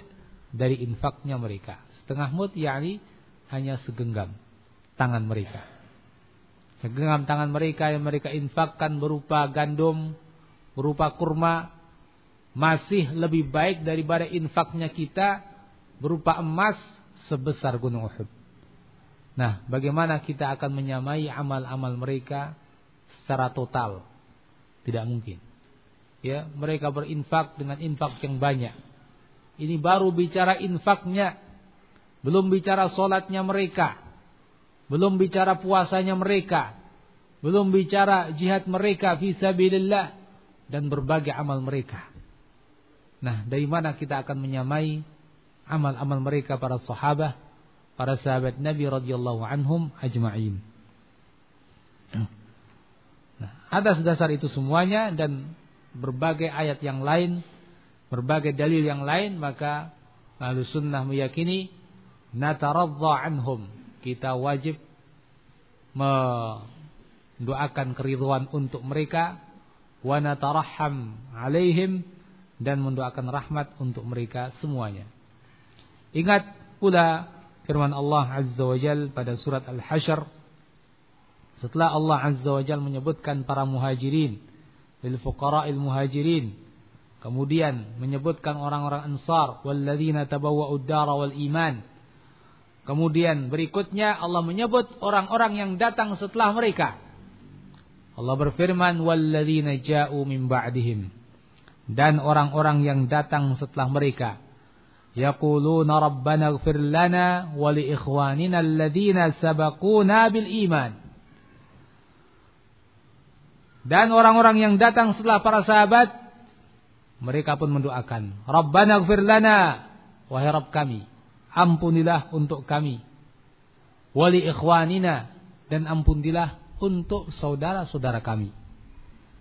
dari infaknya mereka. Setengah mud yakni hanya segenggam tangan mereka. Segenggam tangan mereka yang mereka infakkan berupa gandum, berupa kurma, masih lebih baik daripada infaknya kita berupa emas sebesar gunung Uhud. Nah, bagaimana kita akan menyamai amal-amal mereka secara total? Tidak mungkin. Ya, mereka berinfak dengan infak yang banyak. Ini baru bicara infaknya, belum bicara solatnya mereka, belum bicara puasanya mereka, belum bicara jihad mereka fisabilillah dan berbagai amal mereka. Nah, dari mana kita akan menyamai amal-amal mereka para sahabat, para sahabat Nabi radhiyallahu anhum ajma'in. Nah, atas dasar itu semuanya dan berbagai ayat yang lain, berbagai dalil yang lain, maka Ahlus Sunnah meyakini nataradha anhum, kita wajib mendoakan keridhaan untuk mereka, wa natarahham alaihim, dan mendoakan rahmat untuk mereka semuanya. Ingat pula firman Allah Azza wa Jalla pada surat Al-Hasyr, setelah Allah Azza wa Jalla menyebutkan para muhajirin, lil fuqara'il muhajirin, kemudian menyebutkan orang-orang Ansar, walladzina tabawwa'ud dara wal iman. Kemudian berikutnya Allah menyebut orang-orang yang datang setelah mereka. Allah berfirman, walladzina ja'u min ba'dihim, dan orang-orang yang datang setelah mereka. Yaquluna rabbana ighfir lana wa li ikhwanina alladzina sabaquna bil iman. Dan orang-orang yang datang setelah para sahabat, mereka pun mendoakan, Rabbana ighfir lana, wahai Rabb kami, ampunilah untuk kami, wali ikhwanina, dan ampunilah untuk saudara-saudara kami,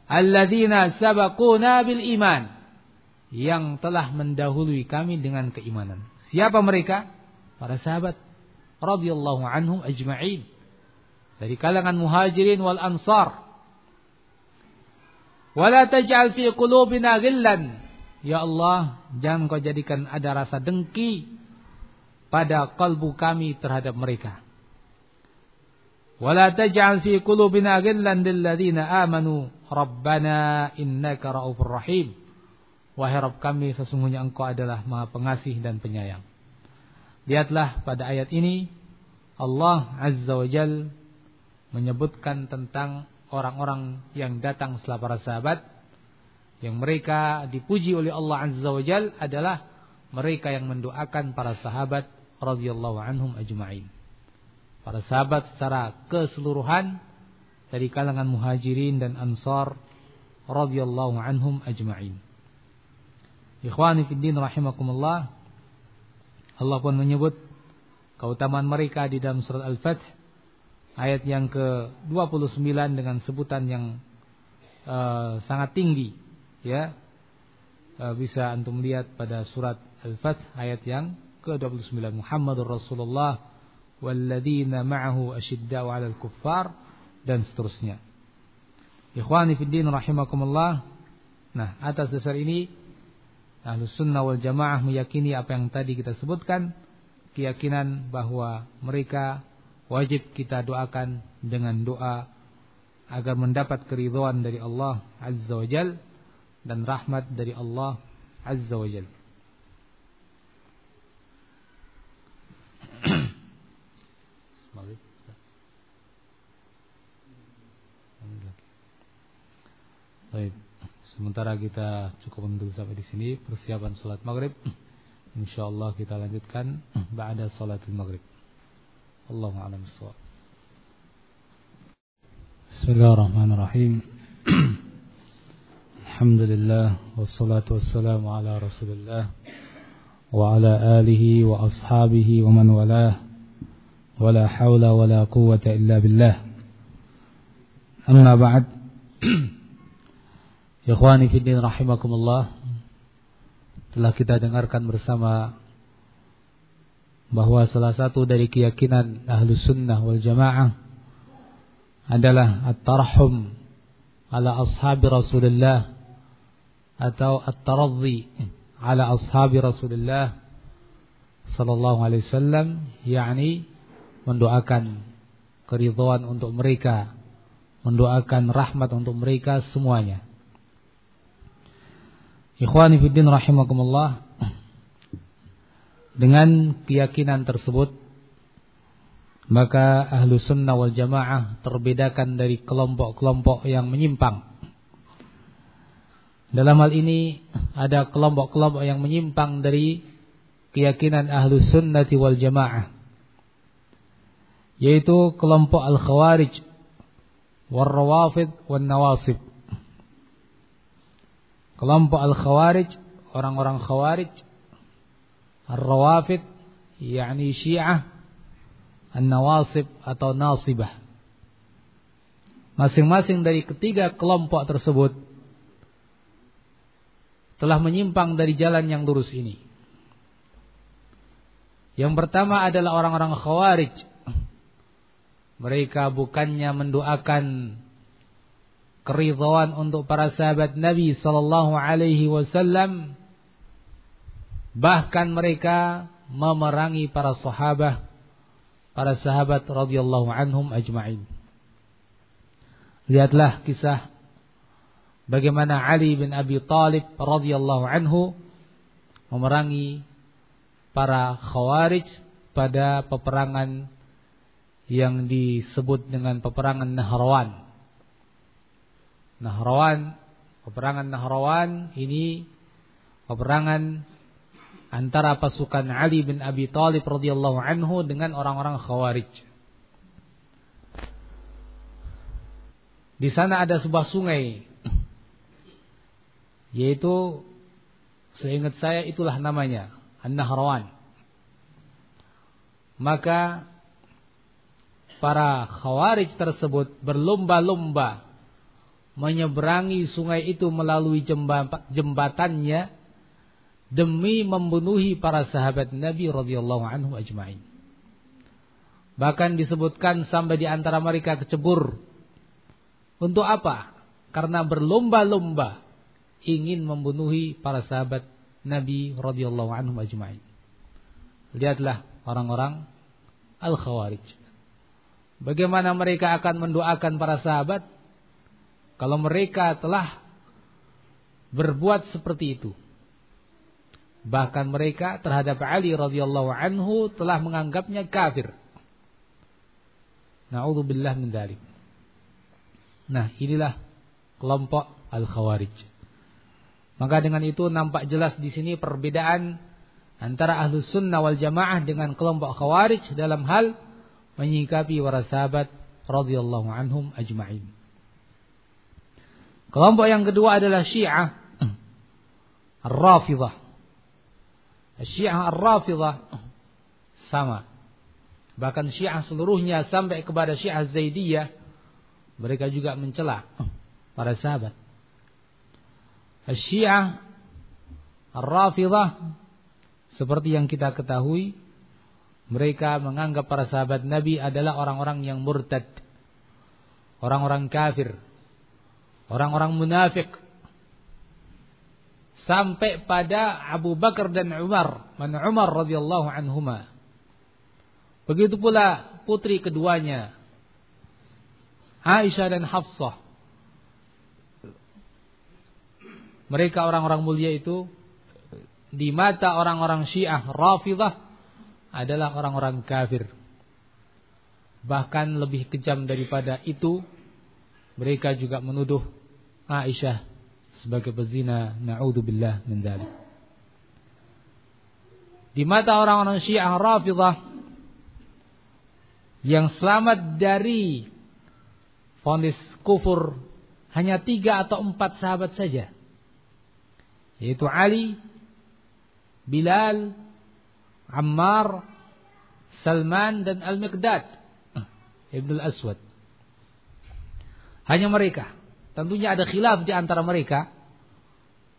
alladzina sabaquna bil iman, yang telah mendahului kami dengan keimanan. Siapa mereka? Para sahabat radhiyallahu anhum ajma'in, dari kalangan muhajirin wal ansar. Wala taj'al fi qulubina ghillan, ya Allah, jangan kau jadikan ada rasa dengki pada kalbu kami terhadap mereka. Wala taj'al fi qulubina ghillan lil ladzina amanu rabbana innaka raufur rahim. Wahai Rabb kami, sesungguhnya Engkau adalah Maha Pengasih dan Penyayang. Lihatlah pada ayat ini Allah Azza wa Jalla menyebutkan tentang orang-orang yang datang setelah para sahabat, yang mereka dipuji oleh Allah Azza wa Jalla adalah mereka yang mendoakan para sahabat radhiyallahu anhum ajma'in. Para sahabat secara keseluruhan dari kalangan muhajirin dan ansar radhiyallahu anhum ajma'in. Ikhwani fiddin rahimakumullah, Allah pun menyebut keutamaan mereka di dalam surat Al-Fath ayat yang ke dua puluh sembilan dengan sebutan yang uh, sangat tinggi, ya. Uh, bisa antum lihat pada surat Al-Fath ayat yang ke dua puluh sembilan, Muhammadur Rasulullah walladzina ma'ahu asyidda'u 'alal kuffar dan seterusnya. Ikhwani fiddin rahimakumullah. Nah, atas dasar ini Ahlu Sunnah wal Jamaah meyakini apa yang tadi kita sebutkan, keyakinan bahwa mereka wajib kita doakan dengan doa agar mendapat keridhaan dari Allah Azza wa Jal dan rahmat dari Allah Azza wa Jal. Baik. Sementara kita cukup untuk sampai di sini persiapan salat maghrib. Insyaallah kita lanjutkan ba'da salatul maghrib. Allahu a'lam bissawab. Bismillahirrahmanirrahim. Alhamdulillah wassalatu wassalamu ala Rasulillah wa ala alihi wa ashabihi wa man walah. Wala haula wala quwwata illa billah. Amma ba'd. Ikhwani fiddin rahimakumullah, telah kita dengarkan bersama bahwa salah satu dari keyakinan ahlu sunnah wal jamaah adalah at-tarahum ala ashabi rasulullah atau at-taradhi ala ashabi rasulullah sallallahu alaihi wasallam, yakni mendoakan keridhaan untuk mereka, mendoakan rahmat untuk mereka semuanya. Ikhwani fiddin rahimakumullah, dengan keyakinan tersebut maka ahlu sunnah wal jamaah terbedakan dari kelompok-kelompok yang menyimpang. Dalam hal ini ada kelompok-kelompok yang menyimpang dari keyakinan ahlu sunnati wal jamaah, yaitu kelompok al-khawarij wal-rawafid wal-nawasib. Kelompok al-khawarij, orang-orang khawarij, ar-rawafid, yakni syiah, an-nawasib atau nasibah. Masing-masing dari ketiga kelompok tersebut telah menyimpang dari jalan yang lurus ini. Yang pertama adalah orang-orang khawarij. Mereka bukannya mendoakan keridhaan untuk para sahabat Nabi sallallahu alaihi wasallam, bahkan mereka memerangi para sahabat, para sahabat radhiyallahu anhum ajma'in. Lihatlah kisah bagaimana Ali bin Abi Talib radhiyallahu anhu memerangi para khawarij pada peperangan yang disebut dengan peperangan Nahrawan. Nahrawan, peperangan Nahrawan ini peperangan antara pasukan Ali bin Abi Talib radhiyallahu anhu dengan orang-orang khawarij. Di sana ada sebuah sungai, yaitu seingat saya itulah namanya, An-Nahrawan. maka para Khawarij tersebut berlomba-lomba menyeberangi sungai itu melalui jembatannya demi membunuhi para sahabat Nabi radhiyallahu anhu ajma'in. Bahkan disebutkan sampai di antara mereka kecebur. Untuk apa? Karena berlomba-lomba ingin membunuhi para sahabat Nabi radhiyallahu anhu ajma'in. Lihatlah orang-orang Al-Khawarij. Bagaimana mereka akan mendoakan para sahabat kalau mereka telah berbuat seperti itu? Bahkan mereka terhadap Ali radhiyallahu anhu telah menganggapnya kafir. Na'udzubillah min dzalik. Nah, inilah kelompok Al-Khawarij. Maka dengan itu nampak jelas di sini perbedaan antara Ahlus Sunnah wal Jamaah dengan kelompok Khawarij dalam hal menyikapi para sahabat radhiyallahu anhum ajma'in. Kelompok yang kedua adalah Syiah Al-Rafidhah. Syiah Al-Rafidhah sama. Bahkan Syiah seluruhnya sampai kepada Syiah Zaidiyah, mereka juga mencela para sahabat. Syiah Al-Rafidhah seperti yang kita ketahui, mereka menganggap para sahabat Nabi adalah orang-orang yang murtad, orang-orang kafir, orang-orang munafik. Sampai pada Abu Bakar dan Umar. Man Umar radhiyallahu anhuma. Begitu pula putri keduanya, Aisyah dan Hafsah. Mereka orang-orang mulia itu di mata orang-orang Syiah Rafidhah adalah orang-orang kafir. Bahkan lebih kejam daripada itu, mereka juga menuduh Aisyah sebagai pezina. Na'udzubillah min dzalik. Di mata orang-orang Syiah Rafidhah yang selamat dari vonis kufur hanya tiga atau empat sahabat saja, yaitu Ali, Bilal, Ammar, Salman dan Al-Miqdad Ibnul Aswad. Hanya mereka. Tentunya ada khilaf di antara mereka.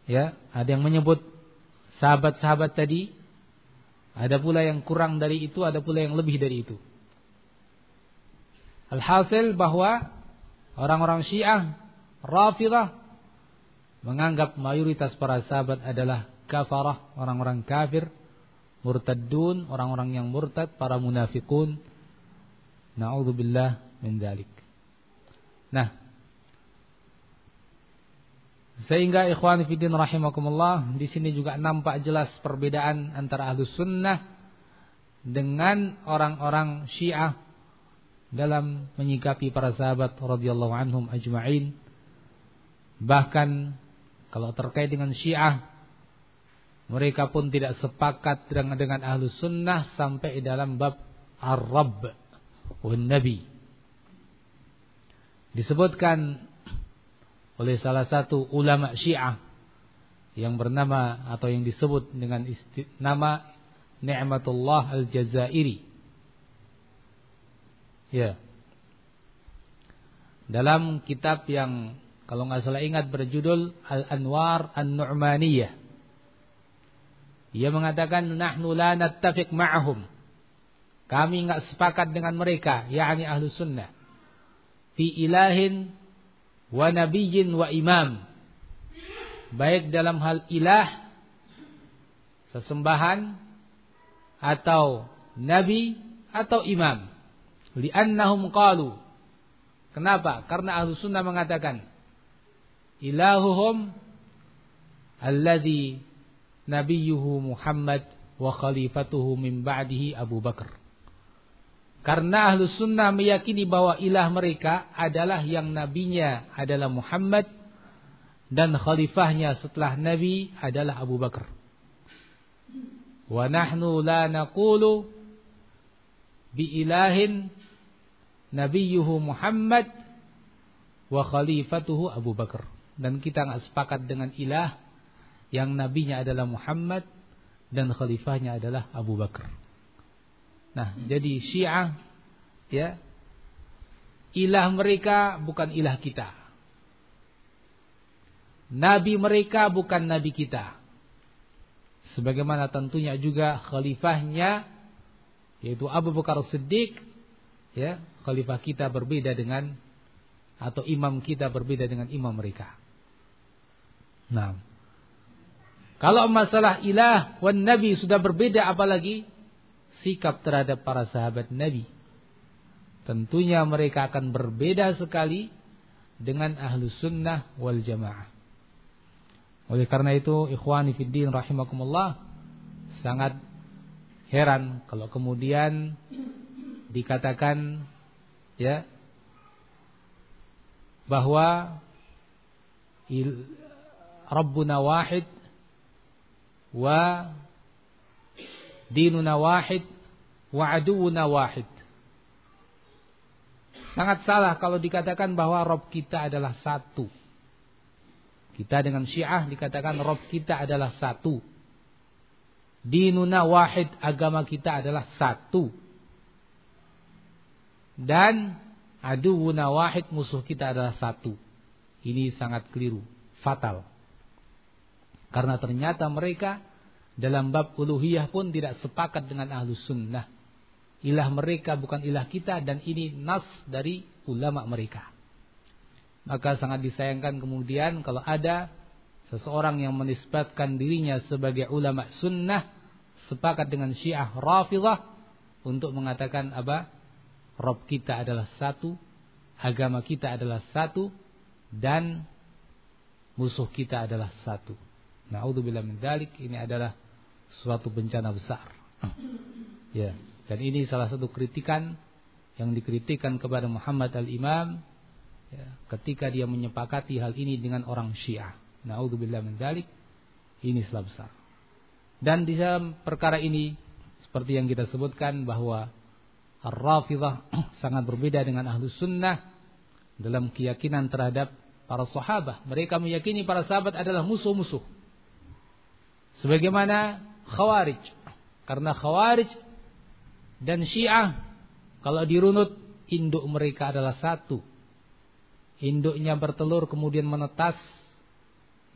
Ya, ada yang menyebut sahabat-sahabat tadi, ada pula yang kurang dari itu, ada pula yang lebih dari itu. Alhasil bahwa orang-orang Syiah Rafidhah menganggap mayoritas para sahabat adalah kafarah, orang-orang kafir, murtadun, orang-orang yang murtad, para munafikun. Na'udzubillah min dzalik. Nah, sehingga ikhwan fiddin rahimakumullah, di sini juga nampak jelas perbedaan antara Ahlus Sunnah dengan orang-orang Syiah dalam menyikapi para sahabat radhiyallahu anhum ajma'in. Bahkan kalau terkait dengan Syiah, mereka pun tidak sepakat dengan, dengan Ahlus Sunnah sampai dalam bab Ar-Rabb wan Nabi. Disebutkan oleh salah satu ulama Syiah yang bernama atau yang disebut dengan nama Ni'matullah Al-Jazairi. Ya. Dalam kitab yang kalau nggak salah ingat berjudul Al-Anwar An-Nu'maniyah, ia mengatakan nahnu la nattafiq ma'ahum. Kami nggak sepakat dengan mereka, yakni Ahlus Sunnah, fi ilahin wa nabiyyin wa imam. Baik dalam hal ilah, sesembahan, atau nabi, atau imam. Li'annahum qalu. Kenapa? Karena Ahlus Sunnah mengatakan ilahuhum alladhi nabiyuhu Muhammad wa khalifatuhu min ba'dihi Abu Bakar. Karena Ahlus Sunnah meyakini bahwa ilah mereka adalah yang nabinya adalah Muhammad dan khalifahnya setelah Nabi adalah Abu Bakar. Wa nahnu la naqulu bi ilahin nabiyuhu Muhammad wa khalifatuhu Abu Bakar. Dan kita enggak sepakat dengan ilah yang nabinya adalah Muhammad dan khalifahnya adalah Abu Bakar. Nah, jadi Syiah ya, ilah mereka bukan ilah kita. Nabi mereka bukan nabi kita. Sebagaimana tentunya juga khalifahnya yaitu Abu Bakar As-Siddiq ya, khalifah kita berbeda dengan atau imam kita berbeda dengan imam mereka. Nah, kalau masalah ilah wan nabi sudah berbeda, apalagi sikap terhadap para sahabat Nabi. Tentunya mereka akan berbeda sekali dengan ahlu sunnah wal jamaah. Oleh karena itu, ikhwani fiddin rahimakumullah, sangat heran kalau kemudian dikatakan ya bahwa il, Rabbuna wahid wa dinuna wahid wa aduuna wahid. Sangat salah kalau dikatakan bahwa Rabb kita adalah satu. Kita dengan Syiah dikatakan Rabb kita adalah satu. Dinuna wahid, agama kita adalah satu. Dan aduuna wahid, musuh kita adalah satu. Ini sangat keliru, fatal. Karena ternyata mereka dalam bab uluhiyah pun tidak sepakat dengan ahlus sunnah. Ilah mereka bukan ilah kita, dan ini nas dari ulama mereka. Maka sangat disayangkan kemudian kalau ada seseorang yang menisbatkan dirinya sebagai ulama sunnah, sepakat dengan Syiah Rafidhah untuk mengatakan apa? Rabb kita adalah satu, agama kita adalah satu, dan musuh kita adalah satu. Na'udzubillah min dzalik. Ini adalah suatu bencana besar. Ya. Yeah. Dan ini salah satu kritikan yang dikritikan kepada Muhammad al-Imam ya, ketika dia menyepakati hal ini dengan orang Syiah. Na'udzubillah min dzalik. Ini salah besar. Dan di dalam perkara ini seperti yang kita sebutkan bahwa Ar-Rafidhah sangat berbeda dengan Ahlus Sunnah dalam keyakinan terhadap para sahabat. Mereka meyakini para sahabat adalah musuh-musuh. Sebagaimana Khawarij. Karena Khawarij dan Syiah kalau dirunut, induk mereka adalah satu. Induknya bertelur kemudian menetas.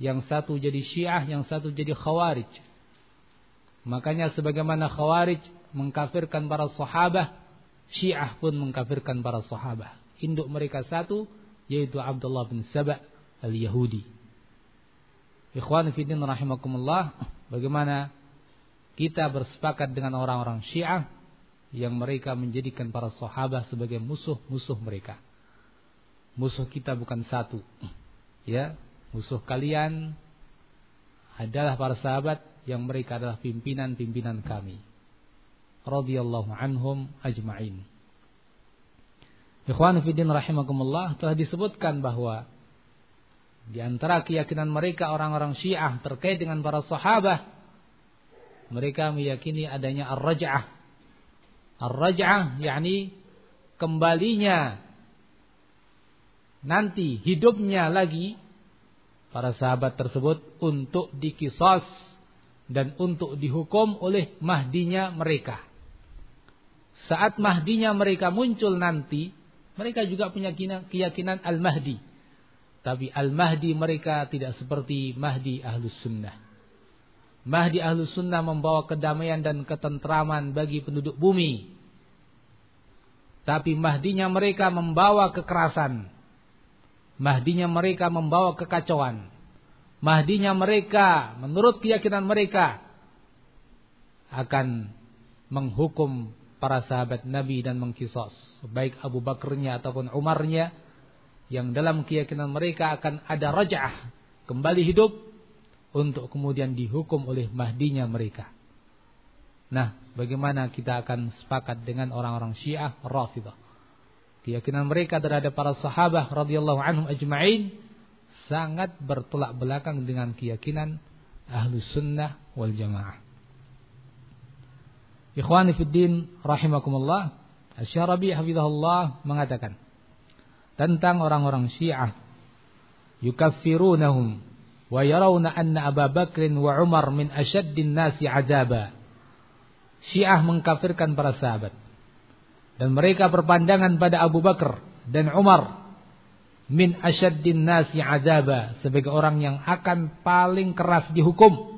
Yang satu jadi Syiah, yang satu jadi Khawarij. Makanya sebagaimana Khawarij mengkafirkan para sahabat, Syiah pun mengkafirkan para sahabat. Induk mereka satu, yaitu Abdullah bin Saba' al-Yahudi. Ikhwan fi din rahimakumullah, bagaimana kita bersepakat dengan orang-orang Syiah yang mereka menjadikan para sahabat sebagai musuh-musuh mereka. Musuh kita bukan satu. Ya, musuh kalian adalah para sahabat yang mereka adalah pimpinan-pimpinan kami. Radhiyallahu anhum ajma'in. Ikhwan fi din rahimakumullah, telah disebutkan bahwa di antara keyakinan mereka orang-orang Syiah terkait dengan para sahabat, mereka meyakini adanya ar-raj'ah. Ar-raj'ah yakni kembalinya nanti hidupnya lagi para sahabat tersebut untuk dikisos dan untuk dihukum oleh mahdinya mereka. Saat mahdinya mereka muncul nanti, mereka juga punya keyakinan al-mahdi. Tapi al-mahdi mereka tidak seperti mahdi ahlus sunnah. Mahdi ahlus sunnah membawa kedamaian dan ketentraman bagi penduduk bumi. Tapi mahdinya mereka membawa kekerasan. Mahdinya mereka membawa kekacauan. Mahdinya mereka, menurut keyakinan mereka, akan menghukum para sahabat Nabi dan mengkisos. Baik Abu Bakrnya ataupun Umarnya. Yang dalam keyakinan mereka akan ada raja'ah, kembali hidup, untuk kemudian dihukum oleh mahdinya mereka. Nah, bagaimana kita akan sepakat dengan orang-orang Syiah Rafidhah? Keyakinan mereka terhadap para sahabat radhiyallahu anhum ajma'in sangat bertolak belakang dengan keyakinan Ahlus Sunnah wal Jamaah. Ikhwani fiddin rahimakumullah, Asy-Syarabi hafizahullah mengatakan tentang orang-orang Syiah, yukaffirunahum wa yarawna anna Abu Bakrin wa Umar min asyaddin nasi azaba Syiah mengkafirkan para sahabat. Dan mereka berpandangan pada Abu Bakar dan Umar min asyaddin nasi azaba, sebagai orang yang akan paling keras dihukum.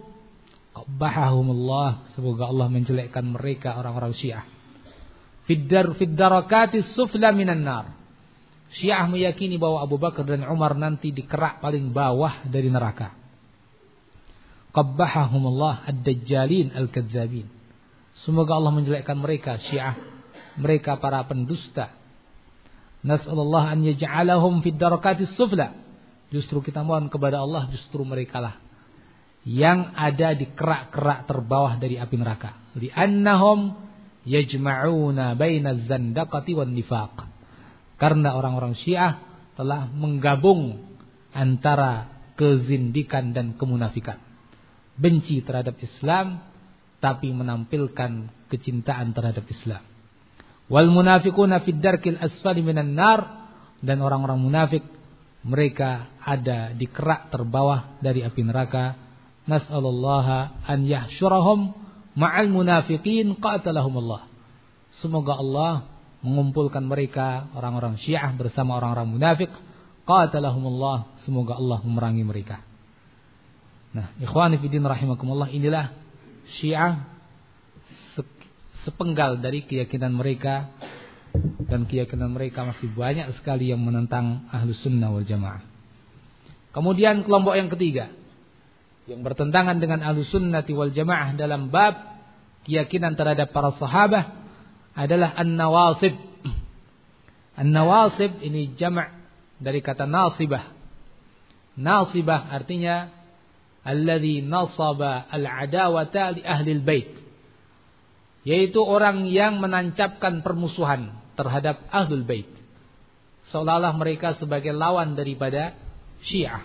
Qabbahahumullah, semoga Allah menjelekkan mereka orang-orang Syiah. Fiddar fiddarakatis sufla minan nar. Syiah meyakini bahwa Abu Bakar dan Umar nanti dikerak paling bawah dari neraka. Qabbahahumullah ad-dajjalin al-kadzabin. Semoga Allah menjelekkan mereka Syiah, mereka para pendusta. Nas'alullah an yaj'alahum fid darakatis sufla. Justru kita mohon kepada Allah justru merekalah yang ada di kerak-kerak terbawah dari api neraka. Li'annahum yajma'una bainaz zandaqati wan nifaq. Karena orang-orang Syiah telah menggabung antara kezindikan dan kemunafikan. Benci terhadap Islam, tapi menampilkan kecintaan terhadap Islam. Wal munafiquna fid darkil asfali minan nar. Dan orang-orang munafik, mereka ada di kerak terbawah dari api neraka. Nas'alullaha an yahsyurahum ma'al munafiqin qatalahumullah. Semoga Allah mengumpulkan mereka orang-orang Syiah bersama orang-orang munafik. Qatalahumullah, semoga Allah memerangi mereka. Nah, ikhwani fiddin rahimakumullah, inilah Syiah, sepenggal dari keyakinan mereka, dan keyakinan mereka masih banyak sekali yang menentang Ahlus Sunnah wal Jamaah. Kemudian kelompok yang ketiga yang bertentangan dengan Ahlus Sunnah wal Jamaah dalam bab keyakinan terhadap para sahabat adalah An-Nawasib. An-Nawasib ini jamak dari kata nasibah. Nasibah artinya alladzi nasaba al-adawata li ahli al-bait, yaitu orang yang menancapkan permusuhan terhadap ahlul bait, seolah-olah mereka sebagai lawan daripada Syiah.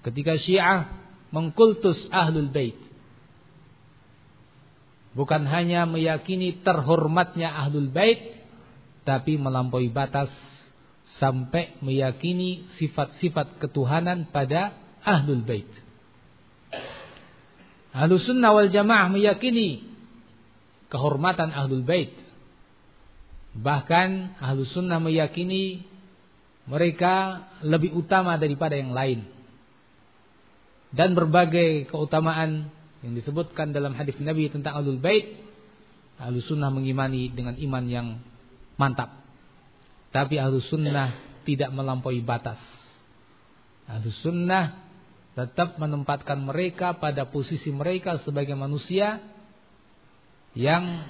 Ketika Syiah mengkultus ahlul bait, bukan hanya meyakini terhormatnya ahlul bait, tapi melampaui batas sampai meyakini sifat-sifat ketuhanan pada ahlul bait. Ahlus Sunnah wal Jamaah meyakini kehormatan ahlul bait. Bahkan Ahlus Sunnah meyakini mereka lebih utama daripada yang lain. Dan berbagai keutamaan yang disebutkan dalam hadis Nabi tentang Ahlul Bait, Ahlus Sunnah mengimani dengan iman yang mantap. Tapi Ahlus Sunnah tidak melampaui batas. Ahlus Sunnah tetap menempatkan mereka pada posisi mereka sebagai manusia yang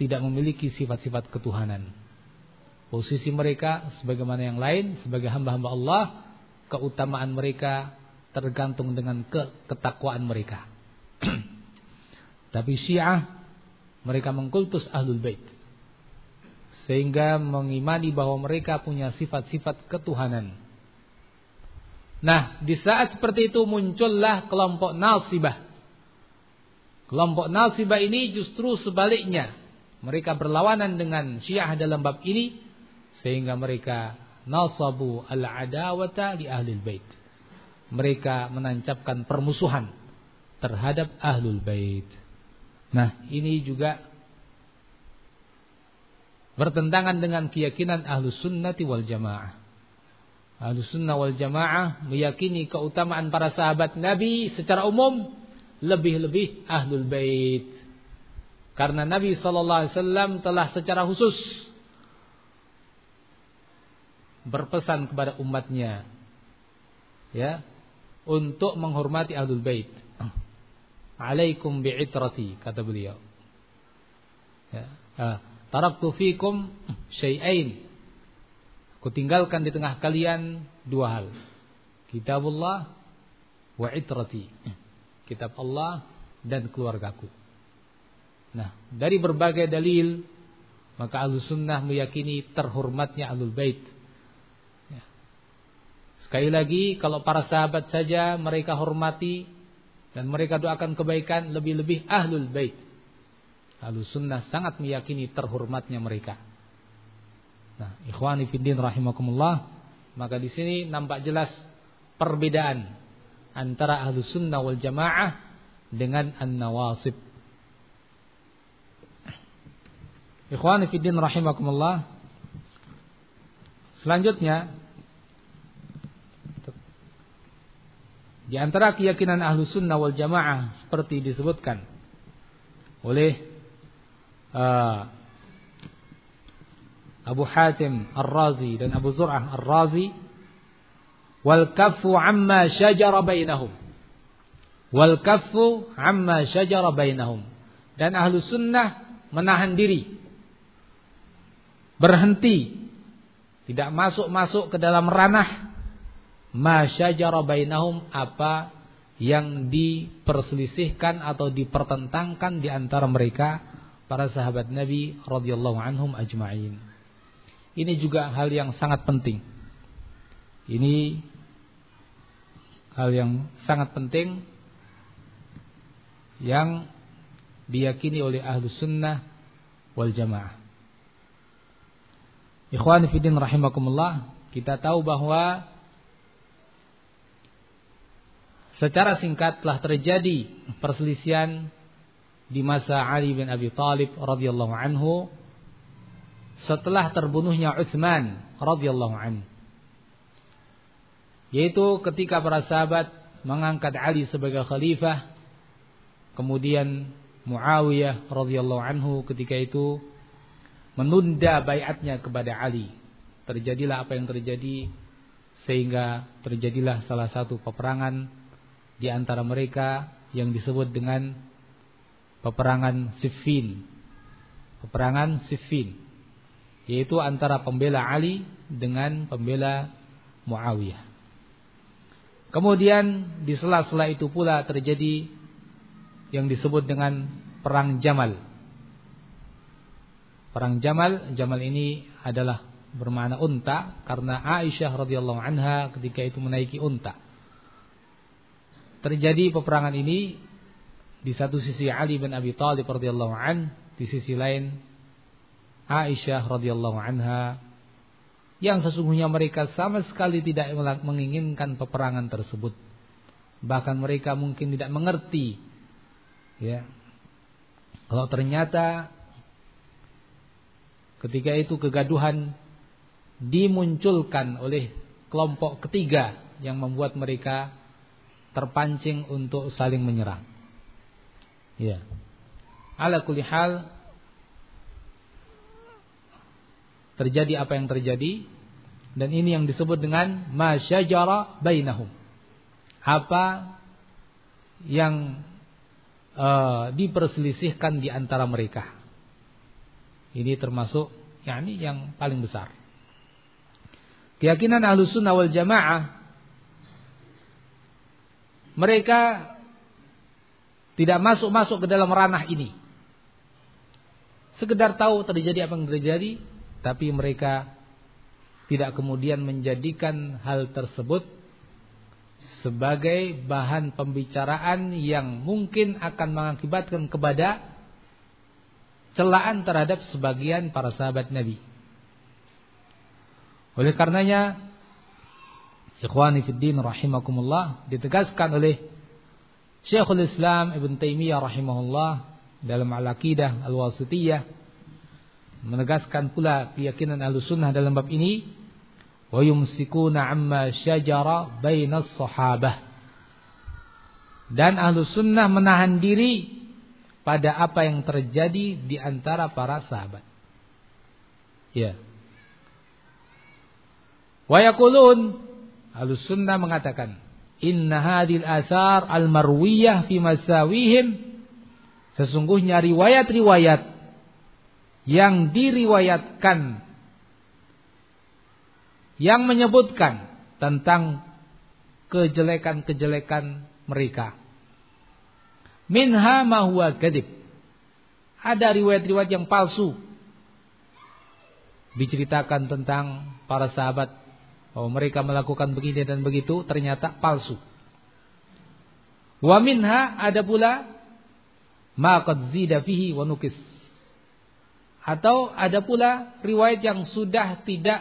tidak memiliki sifat-sifat ketuhanan. Posisi mereka sebagaimana yang lain, sebagai hamba-hamba Allah. Keutamaan mereka tergantung dengan ke ketakwaan mereka. Tapi Syiah mereka mengkultus Ahlul Bait, sehingga mengimani bahwa mereka punya sifat-sifat ketuhanan. Nah, di saat seperti itu muncullah kelompok Nasibah. Kelompok Nasibah ini justru sebaliknya, mereka berlawanan dengan Syiah dalam bab ini, sehingga mereka nasabu al-adawata li Ahlil Bait. Mereka menancapkan permusuhan terhadap Ahlul Bait. Nah, ini juga bertentangan dengan keyakinan Ahlus Sunnati wal Jamaah. Ahlus Sunnah wal Jamaah meyakini keutamaan para sahabat Nabi secara umum, lebih-lebih Ahlul Bait. Karena Nabi shallallahu alaihi wasallam telah secara khusus berpesan kepada umatnya, ya, untuk menghormati Ahlul Bait. Alaikum bi'itrati, kata beliau. Ya. Ah, taraktu fikum syai'ain. Aku tinggalkan di tengah kalian dua hal. Kitabullah wa itrati. Kitab Allah dan keluargaku. Nah, dari berbagai dalil, maka Ahlus Sunnah meyakini terhormatnya Ahlul Bait. Ya. Sekali lagi, kalau para sahabat saja mereka hormati dan mereka doakan kebaikan, lebih-lebih Ahlul Bait. Ahlus Sunnah sangat meyakini terhormatnya mereka. Nah, ikhwani fiddin rahimakumullah, maka di sini nampak jelas perbedaan antara Ahlus Sunnah wal Jamaah dengan An-Nawasib. Ikhwani fiddin rahimakumullah. Selanjutnya, di antara keyakinan Ahlu Sunnah wal Jamaah seperti disebutkan oleh uh, Abu Hatim Ar-Razi dan Abu Zurah Ar-Razi, wal kaffu amma syajara bainahum, wal kaffu amma syajara bainahum, dan Ahlu Sunnah menahan diri, berhenti, tidak masuk-masuk ke dalam ranah ma syajara bainahum, apa yang diperselisihkan atau dipertentangkan di antara mereka para sahabat Nabi radhiyallahu anhum ajma'in. Ini juga hal yang sangat penting. Ini hal yang sangat penting yang diyakini oleh Ahlus Sunnah wal Jamaah. Ikhwan fiddin rahimakumullah, kita tahu bahwa secara singkat telah terjadi perselisihan di masa Ali bin Abi Talib radhiyallahu anhu setelah terbunuhnya Uthman radhiyallahu anhu, yaitu ketika para sahabat mengangkat Ali sebagai khalifah, kemudian Muawiyah radhiyallahu anhu ketika itu menunda baiatnya kepada Ali. Terjadilah apa yang terjadi sehingga terjadilah salah satu peperangan di antara mereka yang disebut dengan peperangan Siffin. Peperangan Siffin, yaitu antara pembela Ali dengan pembela Muawiyah. Kemudian di sela-sela itu pula terjadi yang disebut dengan Perang Jamal. Perang Jamal, Jamal ini adalah bermakna unta, karena Aisyah radhiyallahu anha ketika itu menaiki unta. Terjadi peperangan ini, di satu sisi Ali bin Abi Thalib radhiyallahu an, di sisi lain Aisyah radhiyallahu anha, yang sesungguhnya mereka sama sekali tidak menginginkan peperangan tersebut. Bahkan mereka mungkin tidak mengerti, ya, kalau ternyata ketika itu kegaduhan dimunculkan oleh kelompok ketiga yang membuat mereka terpancing untuk saling menyerang. Ya. Ala kulli hal, terjadi apa yang terjadi, dan ini yang disebut dengan ma syajara bainahum, apa yang uh, diperselisihkan di antara mereka. Ini termasuk yakni yang paling besar. Keyakinan Ahlus Sunnah wal Jamaah, mereka tidak masuk-masuk ke dalam ranah ini. Sekedar tahu terjadi apa yang terjadi, tapi mereka tidak kemudian menjadikan hal tersebut sebagai bahan pembicaraan yang mungkin akan mengakibatkan kepada celaan terhadap sebagian para sahabat Nabi. Oleh karenanya, ikhwani fiddin rahimakumullah, ditegaskan oleh Syekhul Islam Ibnu Taimiyah rahimahullah dalam Al-Aqidah Al-Wasithiyah, menegaskan pula keyakinan Ahlus Sunnah dalam bab ini, wa yumsikuna amma syajara bainas sahabah, dan Ahlus Sunnah menahan diri pada apa yang terjadi di antara para sahabat. Ya. Wa yaqulun, Ahlus Sunnah mengatakan, inna hadil asar al-marwiyah fi masawihim, sesungguhnya riwayat-riwayat yang diriwayatkan, yang menyebutkan tentang kejelekan-kejelekan mereka, minha ma huwa kadhib, ada riwayat-riwayat yang palsu, diceritakan tentang para sahabat oh, mereka melakukan begini dan begitu, ternyata palsu. Wa minha, ada pula ma qad zida fihi wa nuqis, atau ada pula riwayat yang sudah tidak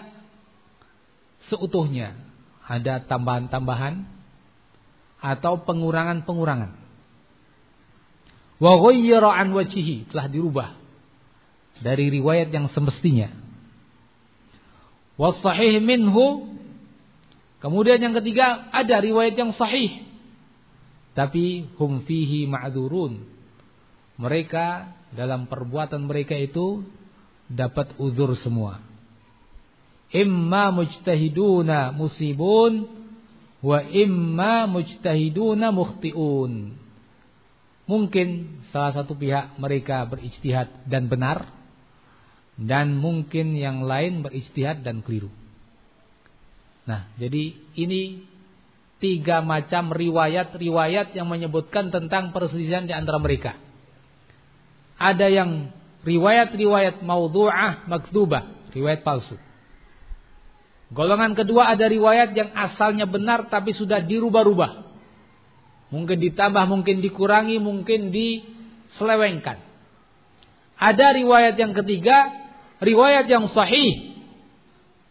seutuhnya, ada tambahan-tambahan atau pengurangan-pengurangan. Wa ghayyara an wajhihi, telah dirubah dari riwayat yang semestinya. Was sahih minhu, kemudian yang ketiga ada riwayat yang sahih tapi hum fihi ma'dzurun, mereka dalam perbuatan mereka itu dapat uzur semua. Imma mujtahiduna musibun wa imma mujtahiduna mukhtiun. Mungkin salah satu pihak mereka berijtihad dan benar, dan mungkin yang lain berijtihad dan keliru. Nah, jadi ini tiga macam riwayat-riwayat yang menyebutkan tentang perselisihan di antara mereka. Ada yang riwayat-riwayat maudhu'ah, makdzubah, riwayat palsu. Golongan kedua ada riwayat yang asalnya benar tapi sudah dirubah-rubah. Mungkin ditambah, mungkin dikurangi, mungkin diselewengkan. Ada riwayat yang ketiga, riwayat yang sahih,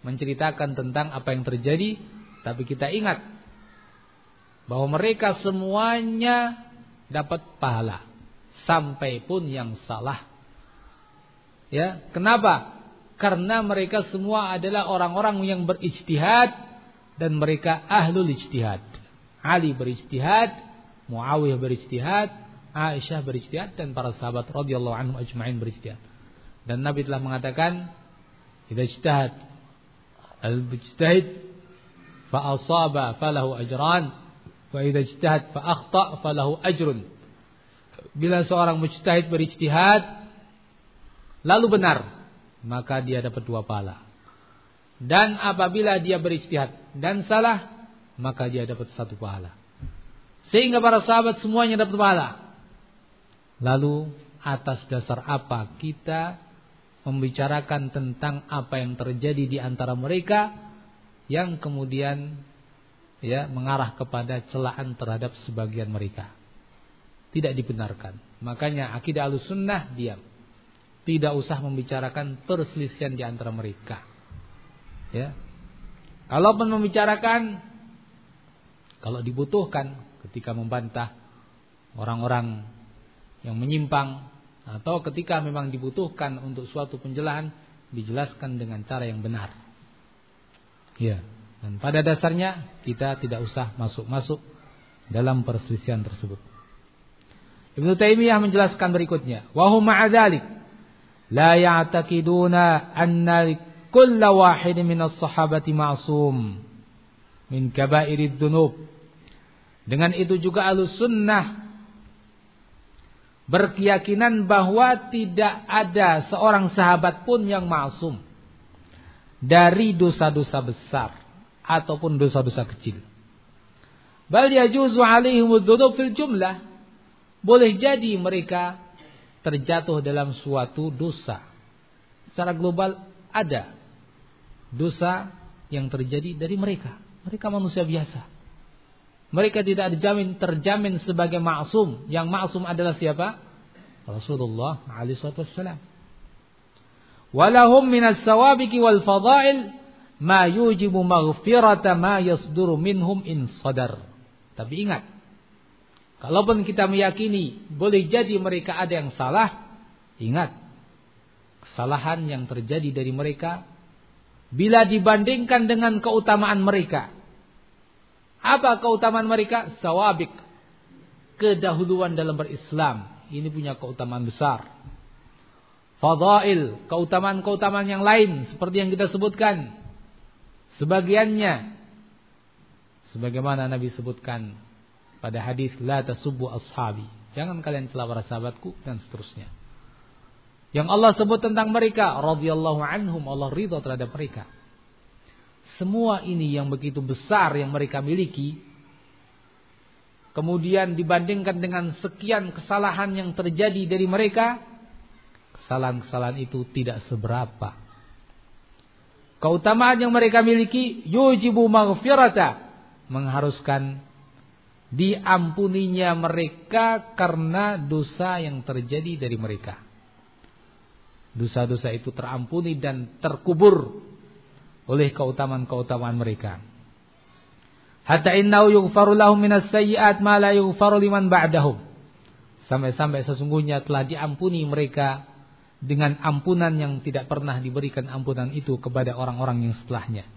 menceritakan tentang apa yang terjadi, tapi kita ingat bahwa mereka semuanya dapat pahala, sampai pun yang salah. Ya, kenapa? Karena mereka semua adalah orang-orang yang berijtihad dan mereka ahlul ijtihad. Ali berijtihad, Muawiyah berijtihad, Aisyah berijtihad, dan para sahabat radhiyallahu anhum ajma'in berijtihad. Dan Nabi telah mengatakan, "Idza ijtahad al-mujtahid fa asaba falahu ajran, wa idza ijtahad fa akhta falahu ajrun." Bila seorang mujtahid berijtihad lalu benar, maka dia dapat dua pahala. Dan apabila dia berijtihad dan salah, maka dia dapat satu pahala. Sehingga para sahabat semuanya dapat pahala. Lalu atas dasar apa kita membicarakan tentang apa yang terjadi di antara mereka yang kemudian ya mengarah kepada celaan terhadap sebagian mereka? Tidak dibenarkan. Makanya akidah Ahlussunnah diam. Tidak usah membicarakan perselisihan di antara mereka. Ya. Kalaupun membicarakan, kalau dibutuhkan ketika membantah orang-orang yang menyimpang, atau ketika memang dibutuhkan untuk suatu penjelasan, dijelaskan dengan cara yang benar. Ya. Dan pada dasarnya kita tidak usah masuk-masuk dalam perselisihan tersebut. Ibnu Taimiyah menjelaskan berikutnya, wa hum ma'a dzalik la ya'taqiduna anna kulla wahid min as-sahabati ma'sum min kaba'irid dzunub. Dengan itu juga Ahlussunnah berkeyakinan bahwa tidak ada seorang sahabat pun yang ma'sum dari dosa-dosa besar ataupun dosa-dosa kecil. Bal yajuzu 'alaihimud dzunub fil jumlah, boleh jadi mereka terjatuh dalam suatu dosa. Secara global ada dosa yang terjadi dari mereka. Mereka manusia biasa. Mereka tidak dijamin, terjamin sebagai maksum. Yang maksum adalah siapa? Rasulullah shallallahu alaihi wasallam. Walahum minas sawabiki wal fadail ma yujibu maghfirata ma yasduru minhum in sadar. Tapi ingat, kalaupun kita meyakini boleh jadi mereka ada yang salah, ingat, kesalahan yang terjadi dari mereka bila dibandingkan dengan keutamaan mereka. Apa keutamaan mereka? Sawabik, kedahuluan dalam berislam. Ini punya keutamaan besar. Fadail, keutamaan-keutamaan yang lain seperti yang kita sebutkan. Sebagiannya, sebagaimana Nabi sebutkan pada hadis la tasubbu ashabi, jangan kalian celah para sahabatku, dan seterusnya. Yang Allah sebut tentang mereka radhiyallahu anhum, Allah ridha terhadap mereka. Semua ini yang begitu besar yang mereka miliki, kemudian dibandingkan dengan sekian kesalahan yang terjadi dari mereka, kesalahan-kesalahan itu tidak seberapa. Keutamaan yang mereka miliki yujibu maghfirata, mengharuskan diampuninya mereka karena dosa yang terjadi dari mereka. Dosa-dosa itu terampuni dan terkubur oleh keutamaan-keutamaan mereka. Hatta innahu yughfaru lahum minas sayyi'at ma la yughfaru liman ba'dahum. Sampai-sampai sesungguhnya telah diampuni mereka dengan ampunan yang tidak pernah diberikan ampunan itu kepada orang-orang yang setelahnya.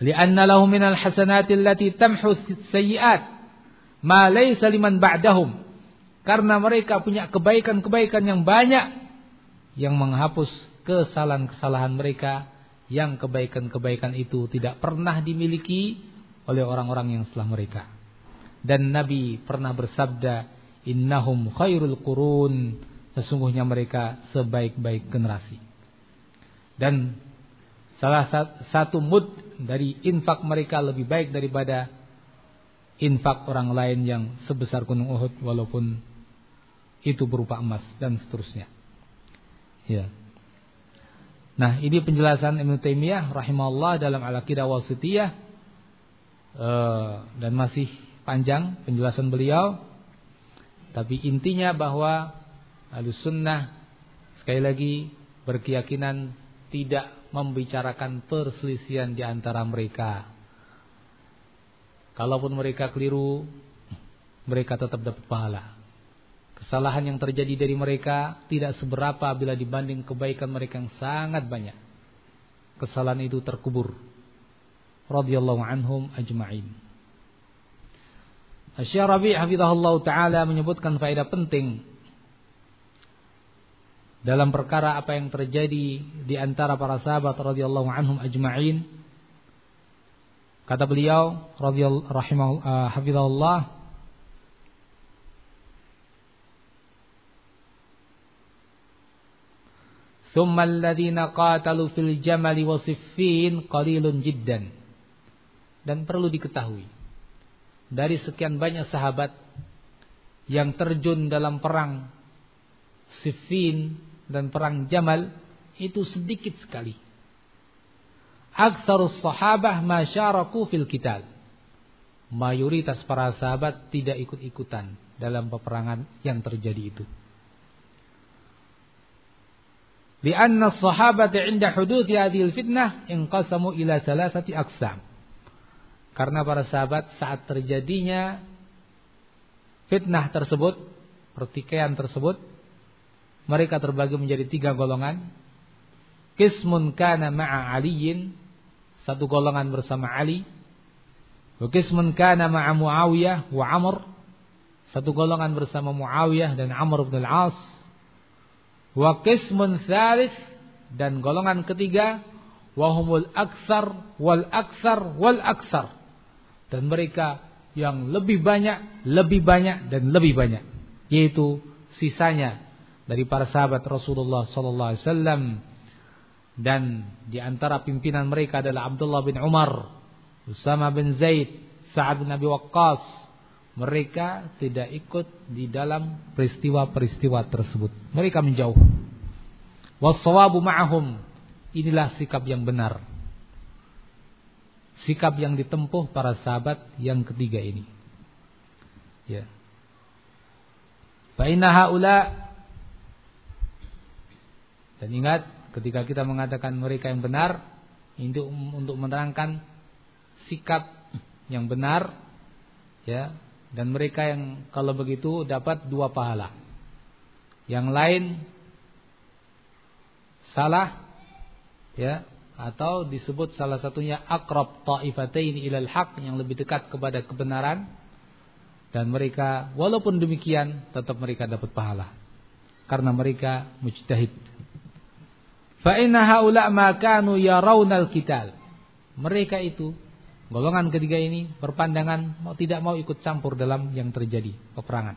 Li'anna lahum minal hasanati allati tamhu as-sayyi'at ma laysa liman ba'dahum. Karena mereka punya kebaikan-kebaikan yang banyak yang menghapus kesalahan-kesalahan mereka, yang kebaikan-kebaikan itu tidak pernah dimiliki oleh orang-orang yang setelah mereka. Dan Nabi pernah bersabda, innahum khairul qurun, sesungguhnya mereka sebaik-baik generasi. Dan salah satu mud dari infak mereka lebih baik daripada infak orang lain yang sebesar gunung Uhud, walaupun itu berupa emas dan seterusnya. Ya. Nah, ini penjelasan Ibnu Taimiyah rahimahullah dalam Al-Aqidah Al-Wasithiyah, uh, dan masih panjang penjelasan beliau, tapi intinya bahwa Ahlus Sunnah sekali lagi berkeyakinan tidak membicarakan perselisihan di antara mereka. Kalaupun mereka keliru, mereka tetap dapat pahala. Kesalahan yang terjadi dari mereka tidak seberapa bila dibanding kebaikan mereka yang sangat banyak. Kesalahan itu terkubur. Radhiyallahu anhum ajma'in. Syiah Rabi' hafizahullah ta'ala menyebutkan faedah penting dalam perkara apa yang terjadi di antara para sahabat radhiyallahu anhum ajma'in. Kata beliau radhiyallahu rahimahullah uh, hafizahullah, "Tsumma alladziina qatalu fil jamali wa siffin qalilun jiddan." Dan perlu diketahui, dari sekian banyak sahabat yang terjun dalam perang Siffin dan perang Jamal, itu sedikit sekali. Aktsarus sahabah masyaraku fil qital. Mayoritas para sahabat tidak ikut-ikutan dalam peperangan yang terjadi itu. Li'anna as-sahabah 'inda huduthi hadhil fitnah inqasamu ila thalathati aqsam. Karena para sahabat saat terjadinya fitnah tersebut, pertikaian tersebut, mereka terbagi menjadi tiga golongan. Qismun kana ma'a Aliyin, satu golongan bersama Ali. Wa qismun kana ma'a Muawiyah wa Amr, satu golongan bersama Muawiyah dan Amr bin Al-As. Wa qismun tsalits, dan golongan ketiga, wa humul aktsar wal aktsar wal aktsar, dan mereka yang lebih banyak, lebih banyak, dan lebih banyak, yaitu sisanya dari para sahabat Rasulullah sallallahu alaihi wasallam. Dan di antara pimpinan mereka adalah Abdullah bin Umar, Usama bin Zaid, Sa'd bin Abi Waqqas. Mereka tidak ikut di dalam peristiwa-peristiwa tersebut, mereka menjauh. Was-shawabu ma'ahum, inilah sikap yang benar, sikap yang ditempuh para sahabat yang ketiga ini. Ya. Fa inna haula, dan ingat ketika kita mengatakan mereka yang benar, itu untuk menerangkan sikap yang benar, ya. Dan mereka yang kalau begitu dapat dua pahala. Yang lain salah, ya, atau disebut salah satunya akrab ta'ifatain ilal haq, yang lebih dekat kepada kebenaran, dan mereka walaupun demikian tetap mereka dapat pahala karena mereka mujtahid. Fa inna haula ma kanu yarawnal qital, mereka itu golongan ketiga ini berpandangan mau tidak mau ikut campur dalam yang terjadi peperangan.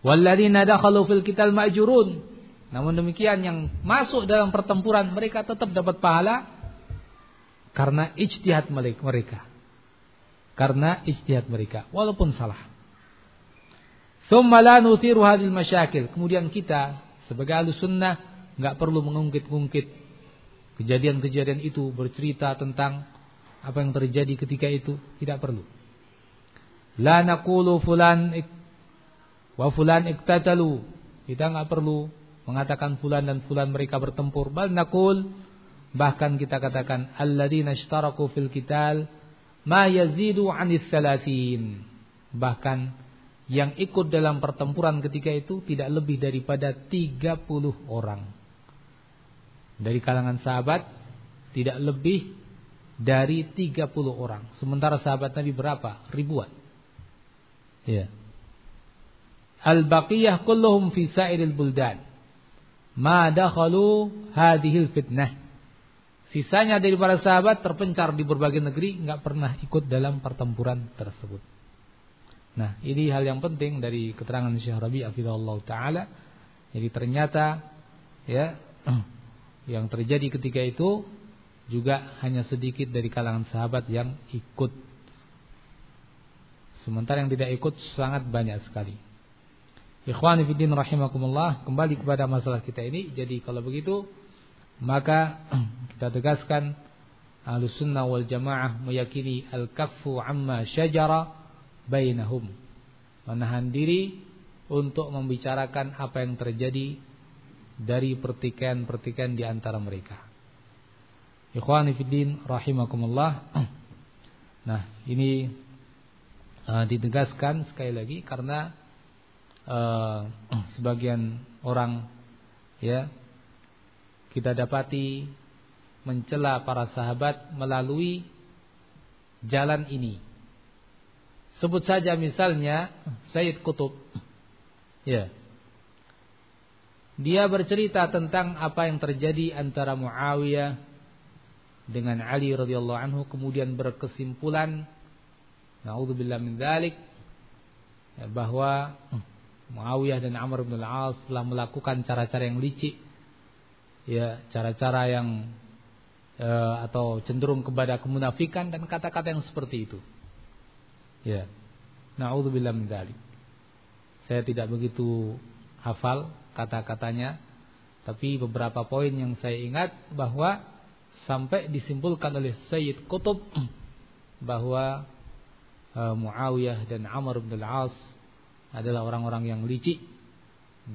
Walladzina dakhalu fil qital ma'jurun, namun demikian yang masuk dalam pertempuran mereka tetap dapat pahala karena ijtihad mereka. Karena ijtihad mereka walaupun salah. Tsumma la nuthiru hadhil masyakil. Kemudian kita sebagai Ahlus Sunnah enggak perlu mengungkit-ungkit kejadian-kejadian itu, bercerita tentang apa yang terjadi ketika itu, tidak perlu. La naqulu fulan wa fulan iktatalu. Kita enggak perlu mengatakan fulan dan fulan mereka bertempur. Bal naqul, bahkan kita katakan alladzina ishtaraku fil qital ma yazidu 'anil salasin. Bahkan yang ikut dalam pertempuran ketika itu tidak lebih daripada tiga puluh orang. Dari kalangan sahabat tidak lebih dari tiga puluh orang. Sementara sahabat Nabi berapa? Ribuan. Ya. Al-baqiyah kulluhum fi sa'iril buldan. Ma dakhalu hadhil fitnah. Sisanya dari para sahabat terpencar di berbagai negeri, enggak pernah ikut dalam pertempuran tersebut. Nah, ini hal yang penting dari keterangan Syaikh Rabi' hafizahullah taala. Jadi ternyata ya yang terjadi ketika itu juga hanya sedikit dari kalangan sahabat yang ikut. Sementara yang tidak ikut sangat banyak sekali. Ikhwani fi din rahimakumullah, kembali kepada masalah kita ini. Jadi kalau begitu maka kita tegaskan Ahlus Sunnah wal Jamaah meyakini al-kaffu amma syajara bainahum, menahan diri untuk membicarakan apa yang terjadi dari pertikaian-pertikaian di antara mereka. Ikhwani fiddin rahimakumullah. Nah, ini uh, ditegaskan sekali lagi karena uh, sebagian orang ya kita dapati mencela para sahabat melalui jalan ini. Sebut saja misalnya Sayyid Qutb. Ya. Dia bercerita tentang apa yang terjadi antara Muawiyah dengan Ali radhiyallahu anhu, kemudian berkesimpulan naudzubillah min dzalik bahwa Muawiyah dan Amr bin Al-As telah melakukan cara-cara yang licik. Ya, cara-cara yang eh, atau cenderung kepada kemunafikan dan kata-kata yang seperti itu. Ya, na'udzubillah min dzalik. Saya tidak begitu hafal kata-katanya, tapi beberapa poin yang saya ingat bahwa sampai disimpulkan oleh Sayyid Qutb bahwa e, Muawiyah dan Amr bin Al-As adalah orang-orang yang licik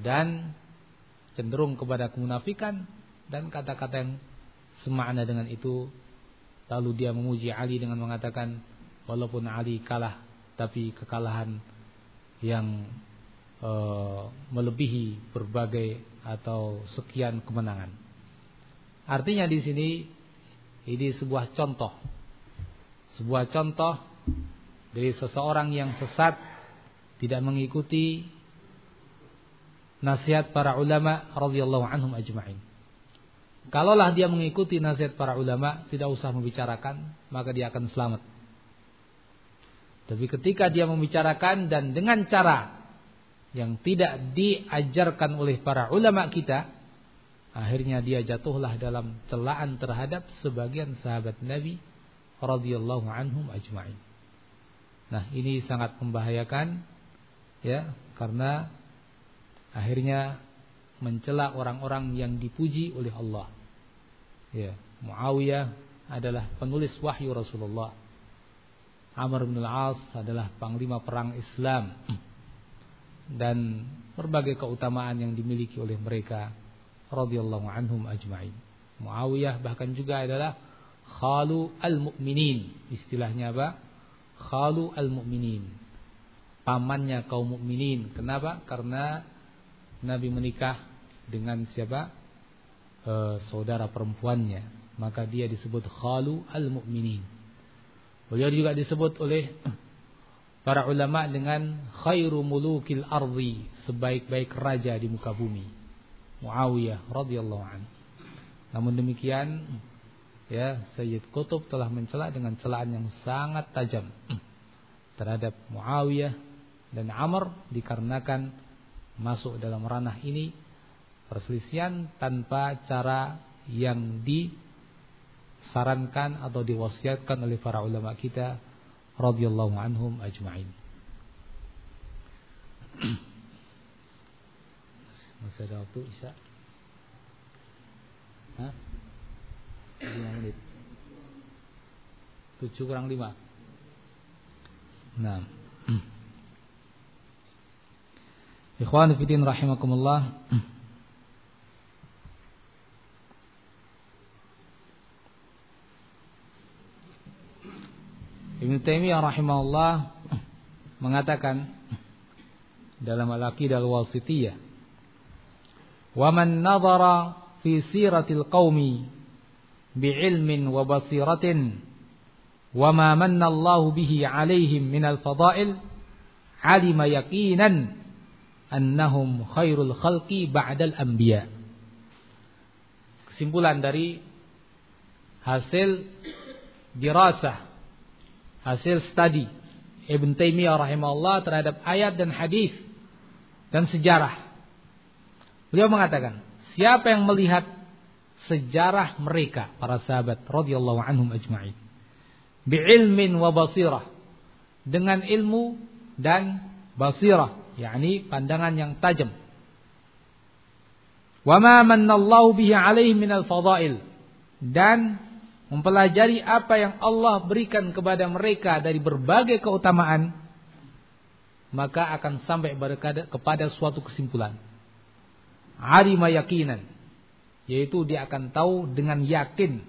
dan cenderung kepada kemunafikan dan kata-kata yang semakna dengan itu. Lalu dia memuji Ali dengan mengatakan, walaupun Ali kalah, tapi kekalahan yang e, melebihi berbagai atau sekian kemenangan. Artinya di sini ini sebuah contoh, sebuah contoh dari seseorang yang sesat, tidak mengikuti nasihat para ulama radhiyallahu anhum ajma'in. Kalaulah dia mengikuti nasihat para ulama, tidak usah membicarakan, maka dia akan selamat. Tapi ketika dia membicarakan dan dengan cara yang tidak diajarkan oleh para ulama kita, akhirnya dia jatuhlah dalam celaan terhadap sebagian sahabat Nabi radhiyallahu anhum ajma'in. Nah, ini sangat membahayakan ya, karena akhirnya mencela orang-orang yang dipuji oleh Allah. Ya, Muawiyah adalah penulis wahyu Rasulullah. Amr bin Al-As adalah panglima perang Islam dan berbagai keutamaan yang dimiliki oleh mereka radhiyallahu anhum ajma'in. Muawiyah bahkan juga adalah khalu al-mu'minin, istilahnya apa? Khalu al-mu'minin, pamannya kaum mukminin. Kenapa? Karena Nabi menikah dengan siapa? E, saudara perempuannya, maka dia disebut khalu al-mu'minin. Beliau juga disebut oleh para ulama dengan khairu mulukil ardi, sebaik-baik raja di muka bumi, Muawiyah radhiyallahu anhu. Namun demikian, ya, Sayyid Qutb telah mencela dengan celaan yang sangat tajam terhadap Muawiyah dan Amr dikarenakan masuk dalam ranah ini perselisihan tanpa cara yang di sarankan atau diwasiatkan oleh para ulama kita radhiyallahu anhum ajma'in. Masih ada waktu Isya? Hah? lima menit. tujuh kurang lima. Naam. Ikhwan fi din rahimakumullah. Ibnu Taimiyah rahimahullah mengatakan dalam Al-Aqidah Al-Wasithiyah. Wa man nadhara fi siratil qaumi bi'ilmin wa basiratin wa ma manna Allahu bihi 'alaihim minal fadail 'alima yaqinan annahum khairul khalqi ba'dal anbiya. Kesimpulan dari hasil dirasah, hasil studi Ibnu Taimiyah rahimahullah terhadap ayat dan hadis dan sejarah. Beliau mengatakan, siapa yang melihat sejarah mereka para sahabat radhiyallahu anhum ajma'in bi'ilmin wa basirah, dengan ilmu dan basirah, yakni pandangan yang tajam. Wa ma mannallahu bihi 'alaihi minal fadail, dan mempelajari apa yang Allah berikan kepada mereka dari berbagai keutamaan, maka akan sampai kepada suatu kesimpulan. Arima yakinan, yaitu dia akan tahu dengan yakin,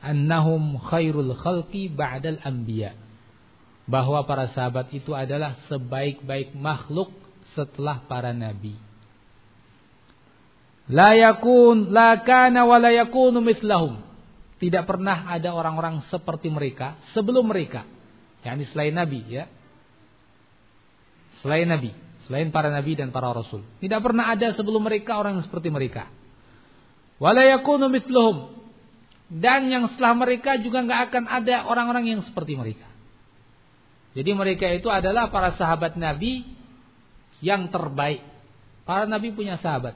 annahum khairul khalqi ba'dal anbiya, bahwa para sahabat itu adalah sebaik-baik makhluk setelah para nabi. La yakun la kana wa la yakunu mithlahum, tidak pernah ada orang-orang seperti mereka sebelum mereka, yakni selain nabi, ya, selain nabi, selain para nabi dan para rasul, tidak pernah ada sebelum mereka orang yang seperti mereka. Wala yakunu mithluhum, dan yang setelah mereka juga nggak akan ada orang-orang yang seperti mereka. Jadi mereka itu adalah para sahabat nabi yang terbaik. Para nabi punya sahabat,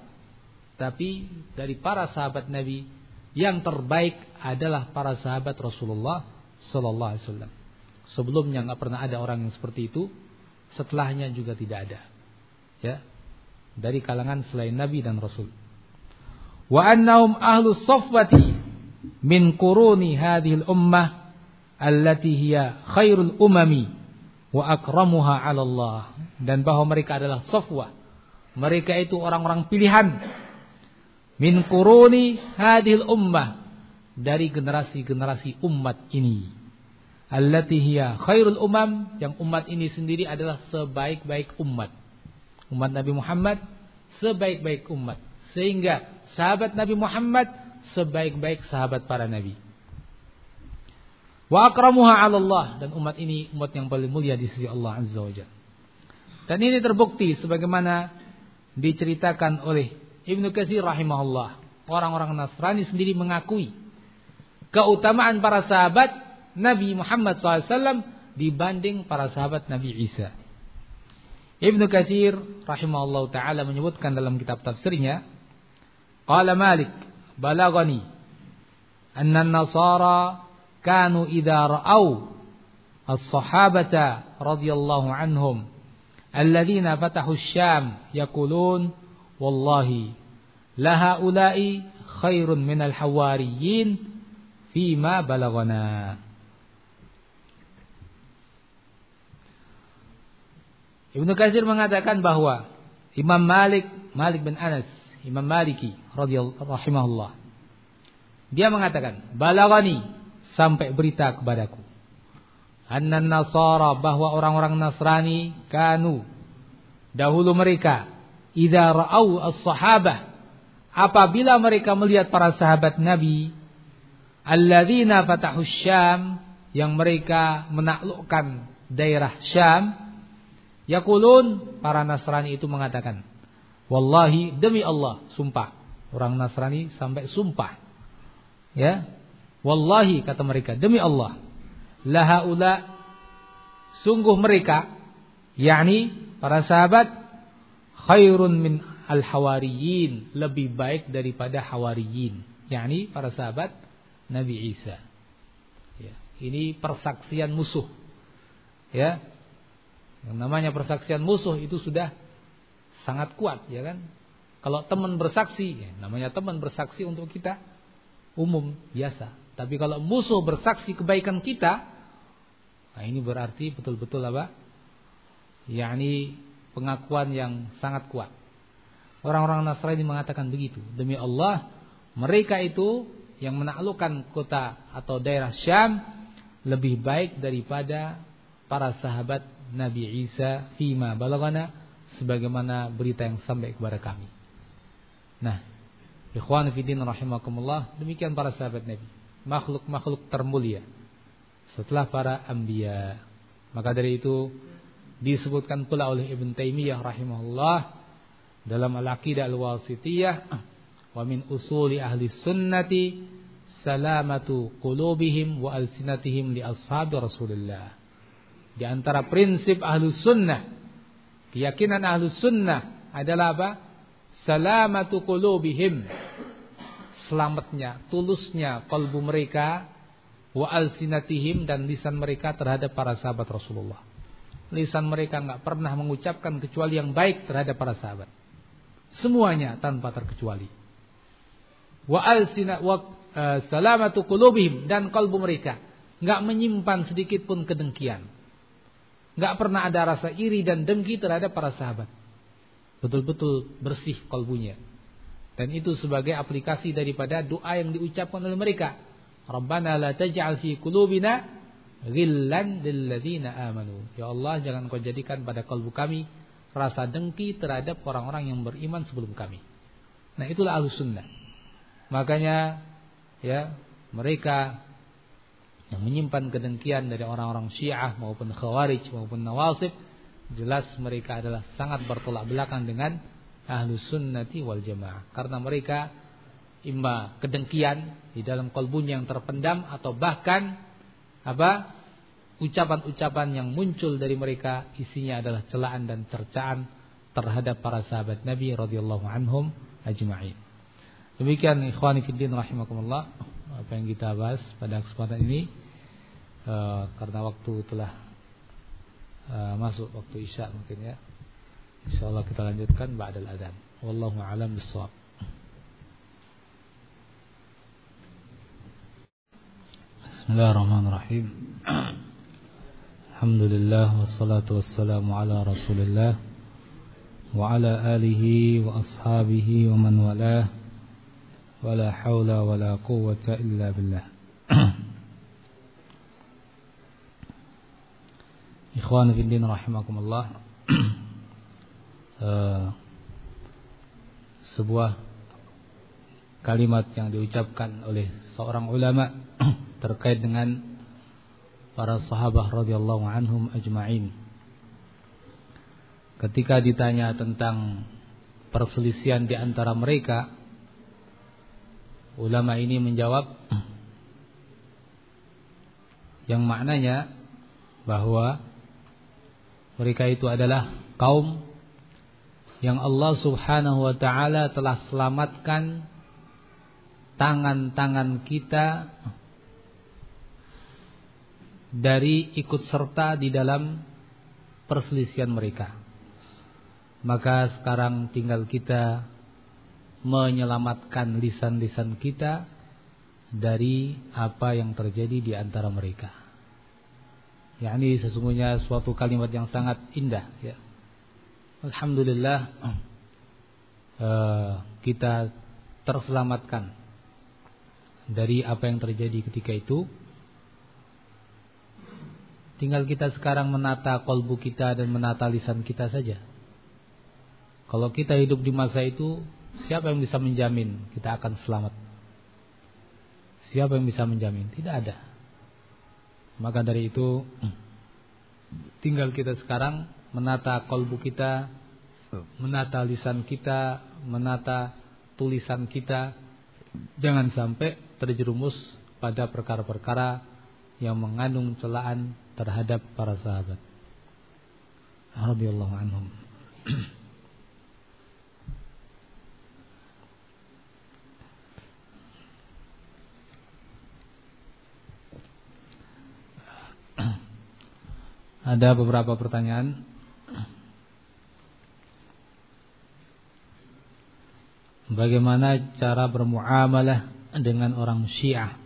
tapi dari para sahabat nabi yang terbaik adalah para sahabat Rasulullah sallallahu alaihi wasallam. Sebelumnya enggak pernah ada orang yang seperti itu, setelahnya juga tidak ada. Ya. Dari kalangan selain nabi dan rasul. Wa annahum ahlus shafwati min quruni hadhil ummah allati hiya khairul umami wa akramuha 'ala Allah, dan bahwa mereka adalah shafwah. Mereka itu orang-orang pilihan min quruni hadhil ummah, dari generasi-generasi umat ini, allati hiya khairul umam, yang umat ini sendiri adalah sebaik-baik umat. Umat Nabi Muhammad sebaik-baik umat, sehingga sahabat Nabi Muhammad sebaik-baik sahabat para nabi. Wa akramuha 'ala Allah, dan umat ini umat yang paling mulia di sisi Allah Azza wa Jalla. Dan ini terbukti sebagaimana diceritakan oleh Ibnu Katsir rahimahullah. Orang-orang Nasrani sendiri mengakui keutamaan para sahabat Nabi Muhammad shallallahu alaihi wasallam dibanding para sahabat Nabi Isa. Ibnu Katsir rahimahullah ta'ala menyebutkan dalam kitab tafsirnya, qala Malik balagani anna an-nasara kanu idza ra'au as-sahabata radhiyallahu anhum alladziina fatahu asy-syam yaqulun wallahi la haula'i khairun minal hawariyin fima balaghana. Ibnu Katsir mengatakan bahwa Imam Malik Malik bin Anas, Imam Maliki radhiyallahu rahimahullah, dia mengatakan, balaghani, sampai berita kepadaku, anna nasara, bahwa orang-orang Nasrani, kanu, dahulu mereka, idza ra'au as-sahabah, apabila mereka melihat para sahabat Nabi, alladzina fatahu asy-syam, yang mereka menaklukkan daerah Syam, yaqulun, para Nasrani itu mengatakan, wallahi, demi Allah, sumpah. Orang Nasrani sampai sumpah, ya, wallahi, kata mereka, demi Allah, la haula, sungguh mereka, yakni para sahabat, khairun min al-hawariyin, lebih baik daripada hawariyin, yakni para sahabat Nabi Isa. Ya, ini persaksian musuh. Ya. Yang namanya persaksian musuh itu sudah sangat kuat, ya kan? Kalau teman bersaksi, ya, namanya teman bersaksi untuk kita umum, biasa. Tapi kalau musuh bersaksi kebaikan kita, nah ini berarti betul-betul apa? Yakni pengakuan yang sangat kuat. Orang-orang Nasrani mengatakan begitu, demi Allah, mereka itu yang menaklukkan kota atau daerah Syam lebih baik daripada para sahabat Nabi Isa, fima balaghana, sebagaimana berita yang sampai kepada kami. Nah, ikhwan fillah rahimakumullah, demikian para sahabat Nabi, makhluk-makhluk termulia setelah para anbiya. Maka dari itu disebutkan pula oleh Ibnu Taimiyah rahimahullah dalam Al-Aqidah Al-Wasithiyah, wa min usuli ahli sunnati salamatu qulubihim wa alsinatihim li ashabi Rasulillah. Di antara prinsip ahlu sunnah, keyakinan ahlu sunnah adalah apa? Salamatu qulubihim, selamatnya, tulusnya kalbu mereka, wa alsinatihim, dan lisan mereka terhadap para sahabat Rasulullah. Lisan mereka enggak pernah mengucapkan kecuali yang baik terhadap para sahabat, semuanya tanpa terkecuali. Wa alsinat wa salamatu qulubihim, dan kalbu mereka enggak menyimpan sedikit pun kedengkian. Gak pernah ada rasa iri dan dengki terhadap para sahabat. Betul-betul bersih kalbunya. Dan itu sebagai aplikasi daripada doa yang diucapkan oleh mereka. Rabbana la taj'al fi qulubina ghillan lilladzina amanu. Ya Allah, jangan kau jadikan pada kalbu kami rasa dengki terhadap orang-orang yang beriman sebelum kami. Nah, itulah Ahlussunnah. Makanya ya, mereka yang menyimpan kedengkian dari orang-orang Syiah maupun Khawarij maupun Nawasib, jelas mereka adalah sangat bertolak belakang dengan Ahlus Sunnati wal Jamaah. Karena mereka imba kedengkian di dalam kalbunya yang terpendam, atau bahkan apa ucapan-ucapan yang muncul dari mereka isinya adalah celaan dan cercaan terhadap para sahabat Nabi radhiyallahu anhum ajma'in. Demikian ikhwani fiddin rahimakumullah apa yang kita bahas pada kesempatan ini, e, karena waktu telah e, masuk waktu isya mungkin ya. Insyaallah kita lanjutkan ba'dal adzan. Wallahu a'lam bissawab. Bismillahirrahmanirrahim. Alhamdulillah wassalatu wassalamu ala Rasulillah wa ala alihi wa ashabihi wa man walah. Wala hawla wala quwwata illa billah. Ikhwan fillah rahimakumullah, uh, sebuah kalimat yang diucapkan oleh seorang ulama terkait dengan para sahabah radhiyallahu anhum ajma'in. Ketika ditanya tentang perselisihan di antara mereka, ulama ini menjawab yang maknanya bahwa mereka itu adalah kaum yang Allah subhanahu wa ta'ala telah selamatkan tangan-tangan kita dari ikut serta di dalam perselisihan mereka. Maka sekarang tinggal kita menyelamatkan lisan-lisan kita dari apa yang terjadi di antara mereka. Yakni sesungguhnya suatu kalimat yang sangat indah ya. Alhamdulillah eh, kita terselamatkan dari apa yang terjadi ketika itu. Tinggal kita sekarang menata kalbu kita dan menata lisan kita saja. Kalau kita hidup di masa itu, siapa yang bisa menjamin kita akan selamat? Siapa yang bisa menjamin? Tidak ada. Maka dari itu tinggal kita sekarang menata kalbu kita, menata lisan kita, menata tulisan kita, jangan sampai terjerumus pada perkara-perkara yang mengandung celaan terhadap para sahabat radhiyallahu anhum. Ada beberapa pertanyaan. Bagaimana cara bermuamalah dengan orang Syiah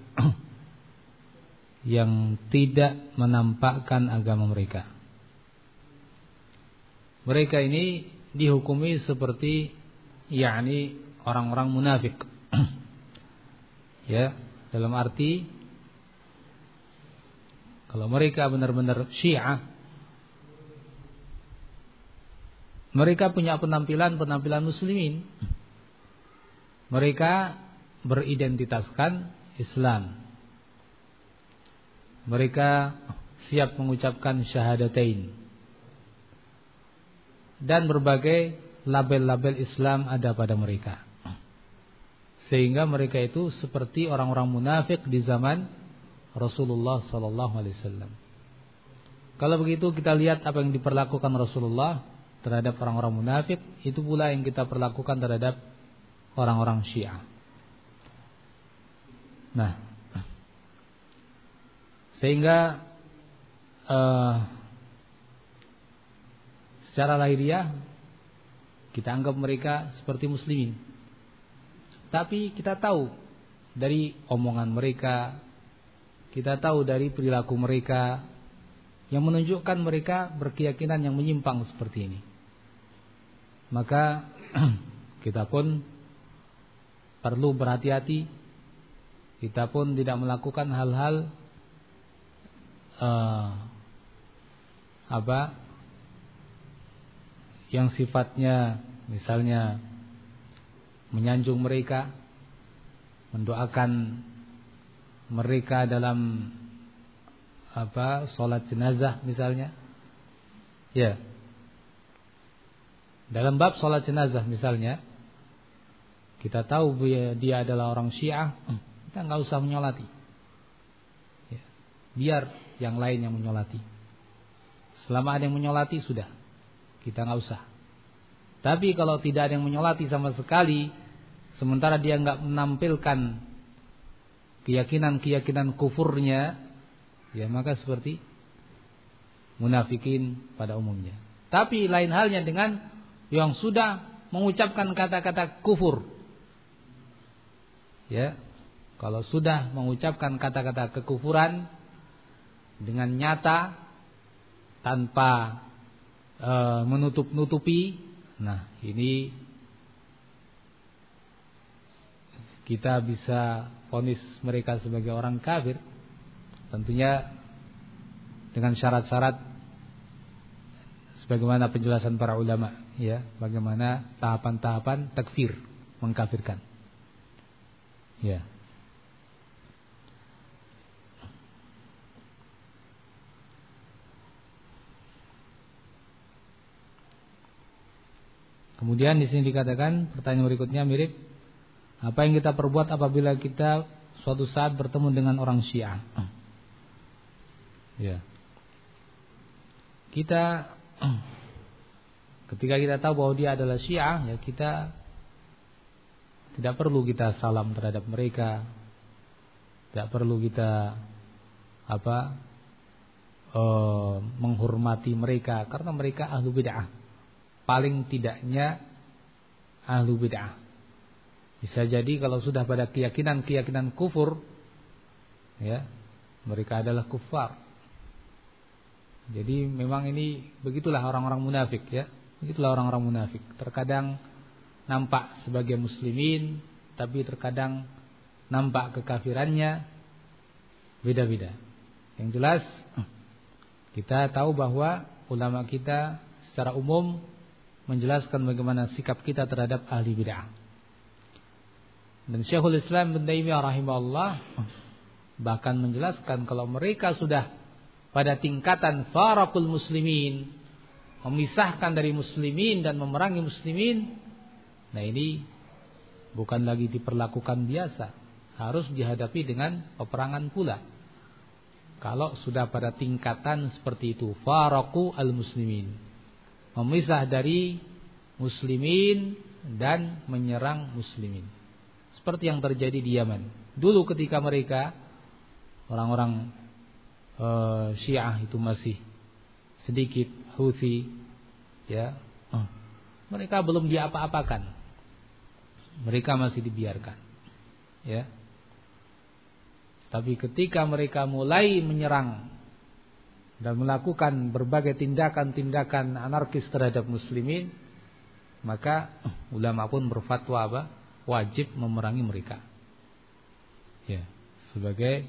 yang tidak menampakkan agama mereka? Mereka ini dihukumi seperti yakni orang-orang munafik. Ya, dalam arti kalau mereka benar-benar Syiah, Mereka punya penampilan-penampilan muslimin. Mereka beridentitaskan Islam. Mereka siap mengucapkan syahadatain. Dan berbagai label-label Islam ada pada mereka. Sehingga mereka itu seperti orang-orang munafik di zaman Rasulullah sallallahu alaihi wasallam. Kalau begitu kita lihat apa yang diperlakukan Rasulullah terhadap orang-orang munafik, itu pula yang kita perlakukan terhadap orang-orang Syiah. Nah, sehingga uh, secara lahiriah kita anggap mereka seperti muslimin, tapi kita tahu dari omongan mereka, kita tahu dari perilaku mereka yang menunjukkan mereka berkeyakinan yang menyimpang seperti ini. Maka kita pun perlu berhati-hati. Kita pun tidak melakukan hal-hal uh, apa yang sifatnya misalnya menyanjung mereka, mendoakan mereka dalam apa salat jenazah misalnya. Ya. Dalam bab salat jenazah misalnya, kita tahu dia adalah orang Syiah, kita nggak usah menyolati. Ya. Biar yang lain yang menyolati. Selama ada yang menyolati sudah, kita nggak usah. Tapi kalau tidak ada yang menyolati sama sekali, sementara dia nggak menampilkan keyakinan-keyakinan kufurnya, ya maka seperti munafikin pada umumnya. Tapi lain halnya dengan yang sudah mengucapkan kata-kata kufur. Ya, kalau sudah mengucapkan kata-kata kekufuran dengan nyata tanpa e, menutup-nutupi, nah ini kita bisa vonis mereka sebagai orang kafir, tentunya dengan syarat-syarat sebagaimana penjelasan para ulama, ya, bagaimana tahapan-tahapan takfir, mengkafirkan. Ya. Kemudian di sini dikatakan pertanyaan berikutnya mirip, apa yang kita perbuat apabila kita suatu saat bertemu dengan orang Syiah? Ya. Kita ketika kita tahu bahwa dia adalah Syiah, ya kita tidak perlu kita salam terhadap mereka. Tidak perlu kita apa e, menghormati mereka, karena mereka ahlu bid'ah. Paling tidaknya ahlu bid'ah. Bisa jadi kalau sudah pada keyakinan-keyakinan kufur, ya, mereka adalah kufar. Jadi memang ini begitulah orang-orang munafik, ya. Begitulah orang-orang munafik. Terkadang nampak sebagai muslimin, tapi terkadang nampak kekafirannya, beda-beda. Yang jelas kita tahu bahwa ulama kita secara umum menjelaskan bagaimana sikap kita terhadap ahli bid'ah. Dan Syekhul Islam Ibnu Taimiyah rahimahullah bahkan menjelaskan kalau mereka sudah pada tingkatan farakul muslimin, memisahkan dari muslimin dan memerangi muslimin, nah ini bukan lagi diperlakukan biasa, harus dihadapi dengan peperangan pula. Kalau sudah pada tingkatan seperti itu, faraku al-muslimin, memisah dari muslimin dan menyerang muslimin. Seperti yang terjadi di Yaman. Dulu ketika mereka orang-orang e, Syiah itu masih sedikit Houthi, ya, mereka belum diapa-apakan. Mereka masih dibiarkan, ya. Tapi ketika mereka mulai menyerang dan melakukan berbagai tindakan-tindakan anarkis terhadap muslimin, maka ulama pun berfatwa apa? Wajib memerangi mereka, ya, sebagai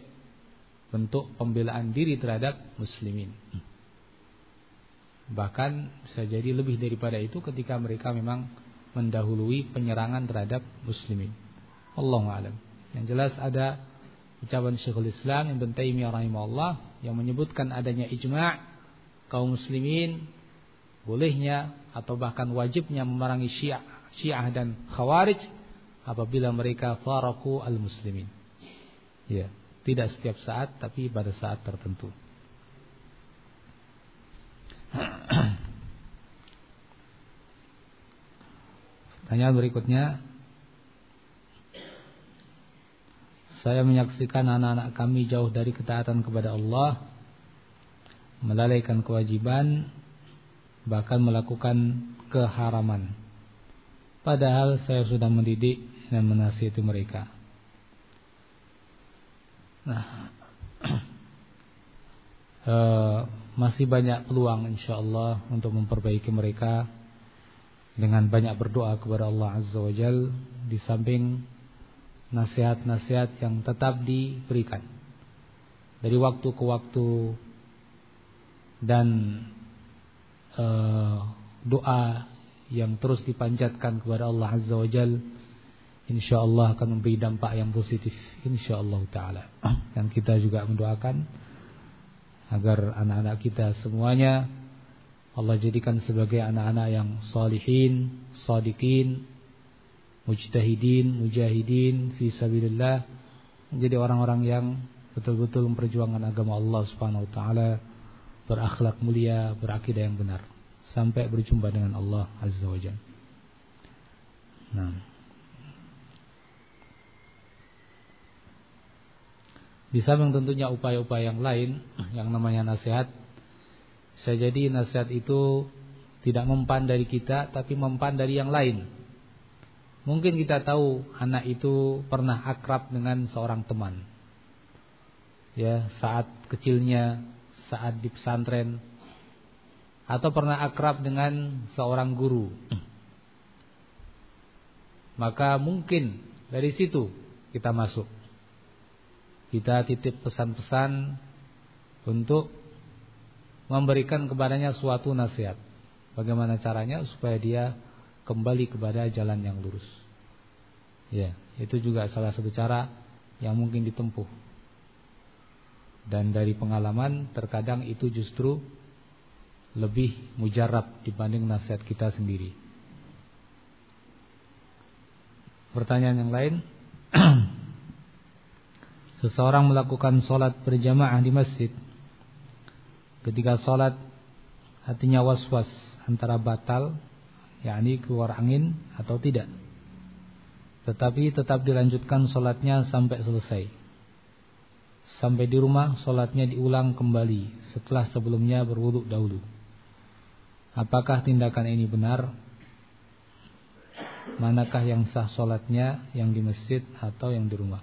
bentuk pembelaan diri terhadap muslimin. bahkan bisa jadi lebih daripada itu ketika mereka memang mendahului penyerangan terhadap muslimin. Allahu a'lam. Yang jelas ada ucapan Syekhul Islam Ibnu Taimiyah rahimahullah yang menyebutkan adanya ijma' kaum muslimin bolehnya atau bahkan wajibnya memerangi Syiah, Syiah dan Khawarij apabila mereka faraku al-muslimin. Ya, tidak setiap saat tapi pada saat tertentu. Pertanyaan berikutnya, saya menyaksikan anak-anak kami jauh dari ketaatan kepada Allah, melalaikan kewajiban, bahkan melakukan keharaman. Padahal saya sudah mendidik dan menasihati mereka. Nah, e, masih banyak peluang insyaallah untuk memperbaiki mereka dengan banyak berdoa kepada Allah Azza wa Jal, di samping nasihat-nasihat yang tetap diberikan dari waktu ke waktu dan e, doa yang terus dipanjatkan kepada Allah Azza wa Jal, insyaallah akan memberi dampak yang positif insyaallah ta'ala. Dan kita juga mendoakan agar anak-anak kita semuanya Allah jadikan sebagai anak-anak yang salihin, shadiqin, mujtahidin, mujahidin fi sabilillah, menjadi orang-orang yang betul-betul memperjuangkan agama Allah Subhanahu wa taala, berakhlak mulia, berakidah yang benar sampai berjumpa dengan Allah Azza wa Jalla. Nah. Di samping tentunya upaya-upaya yang lain yang namanya nasihat, bisa jadi nasihat itu tidak mempan dari kita tapi mempan dari yang lain. Mungkin kita tahu anak itu pernah akrab dengan seorang teman, ya, saat kecilnya, saat di pesantren, atau pernah akrab dengan seorang guru. Maka mungkin dari situ kita masuk, kita titip pesan-pesan untuk memberikan kepadanya suatu nasihat. Bagaimana caranya supaya dia kembali kepada jalan yang lurus. Ya, itu juga salah satu cara yang mungkin ditempuh. Dan dari pengalaman terkadang itu justru lebih mujarab dibanding nasihat kita sendiri. Pertanyaan yang lain. Seseorang melakukan sholat berjamaah di masjid. Ketika sholat hatinya was-was antara batal, yakni keluar angin atau tidak, tetapi tetap dilanjutkan sholatnya sampai selesai. Sampai di rumah sholatnya diulang kembali setelah sebelumnya berwudu dahulu. Apakah tindakan ini benar? Manakah yang sah sholatnya, yang di masjid atau yang di rumah?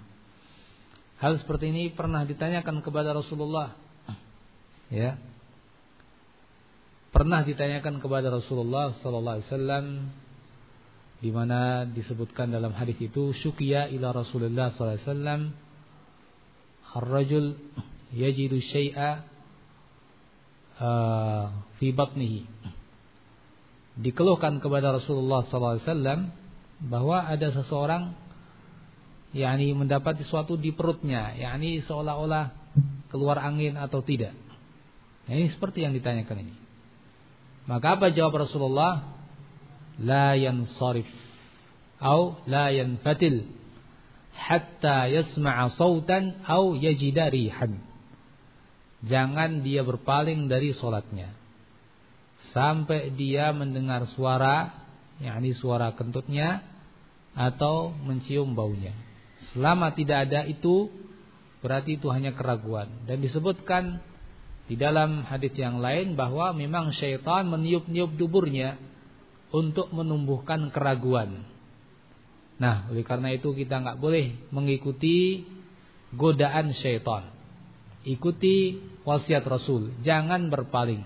Hal seperti ini pernah ditanyakan kepada Rasulullah, ya, pernah ditanyakan kepada Rasulullah Sallallahu Alaihi Wasallam, di mana disebutkan dalam hadis itu, syukiya ila Rasulullah Sallallahu Alaihi Wasallam, ar-rajul yajidu syai'a uh, fi batnihi. Dikeluhkan kepada Rasulullah Sallallahu Alaihi Wasallam bahwa ada seseorang, yakni mendapat sesuatu di perutnya, yakni seolah-olah keluar angin atau tidak. Nah, ini seperti yang ditanyakan ini. Maka apa jawab Rasulullah? La yansarif au la yanfatil hatta yasma'a sautan au yajida rihan. Jangan dia berpaling dari salatnya sampai dia mendengar suara, yakni suara kentutnya atau mencium baunya. Selama tidak ada itu, berarti itu hanya keraguan. Dan disebutkan di dalam hadis yang lain bahwa memang syaitan meniup-niup duburnya untuk menumbuhkan keraguan. Nah, oleh karena itu kita nggak boleh mengikuti godaan syaitan. Ikuti wasiat Rasul, jangan berpaling.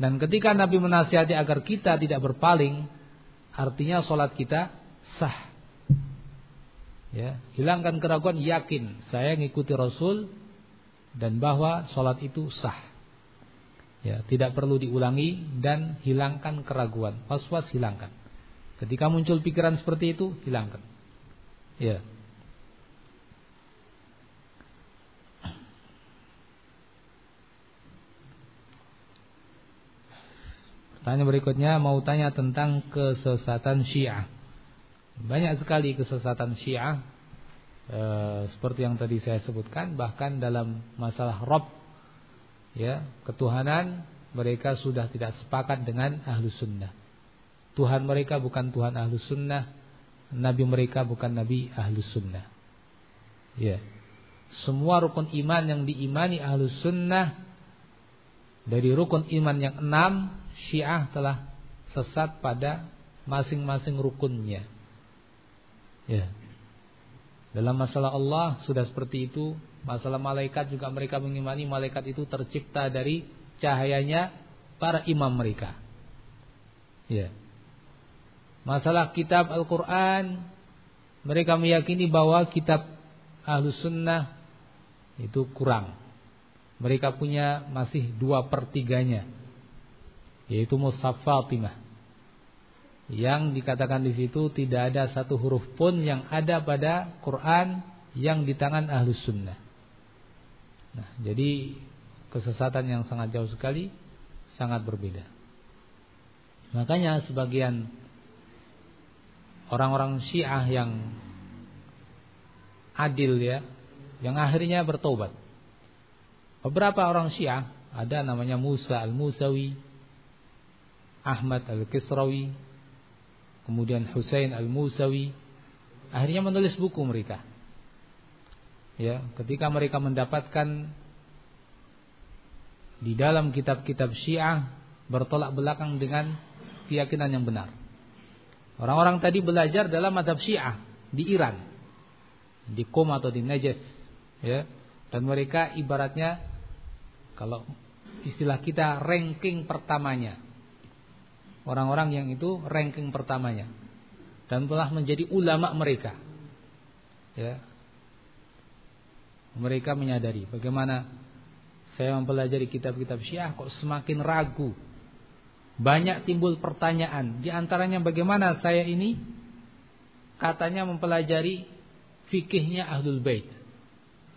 Dan ketika Nabi menasihati agar kita tidak berpaling, artinya sholat kita sah. Ya, hilangkan keraguan, yakin saya ngikuti Rasul dan bahwa sholat itu sah. Ya, tidak perlu diulangi dan hilangkan keraguan. Was-was hilangkan. Ketika muncul pikiran seperti itu, hilangkan. Ya. Pertanyaan berikutnya, mau tanya tentang kesesatan Syiah. Banyak sekali kesesatan Syiah, e, seperti yang tadi saya sebutkan, bahkan dalam masalah Rabb, ya, ketuhanan, mereka sudah tidak sepakat dengan Ahlus Sunnah. Tuhan mereka bukan Tuhan Ahlus Sunnah, Nabi mereka bukan Nabi Ahlus Sunnah. Ya. Semua rukun iman yang diimani Ahlus Sunnah, dari rukun iman yang enam, Syiah telah sesat pada masing-masing rukunnya. Ya. Dalam masalah Allah sudah seperti itu. Masalah malaikat juga mereka mengimani malaikat itu tercipta dari cahayanya para imam mereka. Ya. Masalah kitab Al-Quran, mereka meyakini bahwa kitab Ahlus Sunnah itu kurang. Mereka punya masih dua per tiganya, yaitu Mushaf Fatimah, yang dikatakan di situ tidak ada satu huruf pun yang ada pada Quran yang di tangan Ahlus Sunnah. Nah, jadi kesesatan yang sangat jauh sekali, sangat berbeda. Makanya sebagian orang-orang Syiah yang adil, ya, yang akhirnya bertobat. Beberapa orang Syiah, ada namanya Musa Al-Musawi, Ahmad Al-Kisrawi, kemudian Husain Al-Musawi, akhirnya menulis buku mereka. Ya, ketika mereka mendapatkan di dalam kitab-kitab Syiah bertolak belakang dengan keyakinan yang benar. Orang-orang tadi belajar dalam mazhab Syiah di Iran, di Qom atau di Najaf, ya. Dan mereka ibaratnya, kalau istilah kita, ranking pertamanya. Orang-orang yang itu ranking pertamanya dan telah menjadi ulama mereka. Ya. Mereka menyadari bagaimana saya mempelajari kitab-kitab Syiah kok semakin ragu. Banyak timbul pertanyaan. Di antaranya bagaimana saya ini katanya mempelajari fikihnya Ahlul Bait,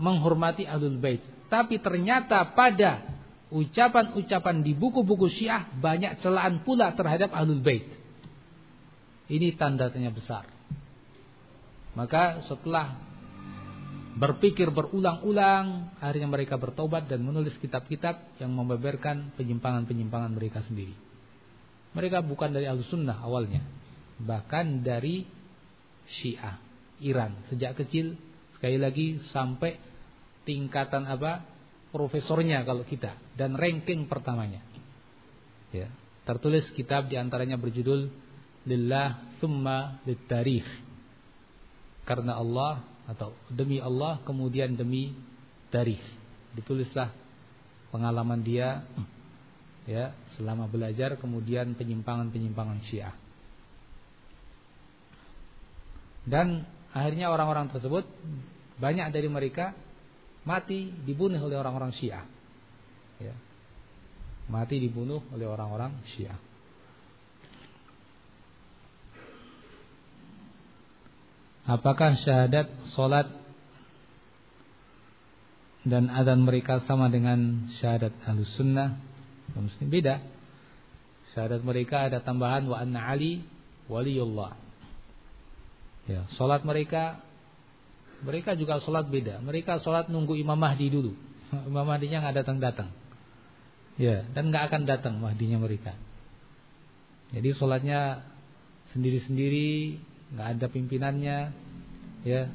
menghormati Ahlul Bait. Tapi ternyata pada ucapan-ucapan di buku-buku Syiah banyak celaan pula terhadap Ahlul Bait. Ini tanda-tanya besar. Maka setelah berpikir berulang-ulang, akhirnya mereka bertobat dan menulis kitab-kitab yang membeberkan penyimpangan-penyimpangan mereka sendiri. Mereka bukan dari Ahlus Sunnah awalnya, bahkan dari Syiah Iran sejak kecil, sekali lagi sampai tingkatan apa profesornya kalau kita, dan ranking pertamanya. Ya, tertulis kitab diantaranya berjudul Lillah Tsumma Littarikh, karena Allah atau demi Allah kemudian demi tarikh. Ditulislah pengalaman dia, ya, selama belajar, kemudian penyimpangan-penyimpangan Syiah. Dan akhirnya orang-orang tersebut, banyak dari mereka mati dibunuh oleh orang-orang Syiah, ya. Mati dibunuh oleh orang-orang Syiah. Apakah syahadat, solat dan adzan mereka sama dengan syahadat Ahlus Sunnah? Mesti beda. Syahadat mereka ada tambahan wa anna Ali waliyullah. Ya, solat mereka, mereka juga solat beda. Mereka solat nunggu Imam Mahdi dulu. Imam Mahdinya nggak datang-datang. Ya, dan nggak akan datang Mahdinya mereka. Jadi solatnya sendiri-sendiri, nggak ada pimpinannya, ya.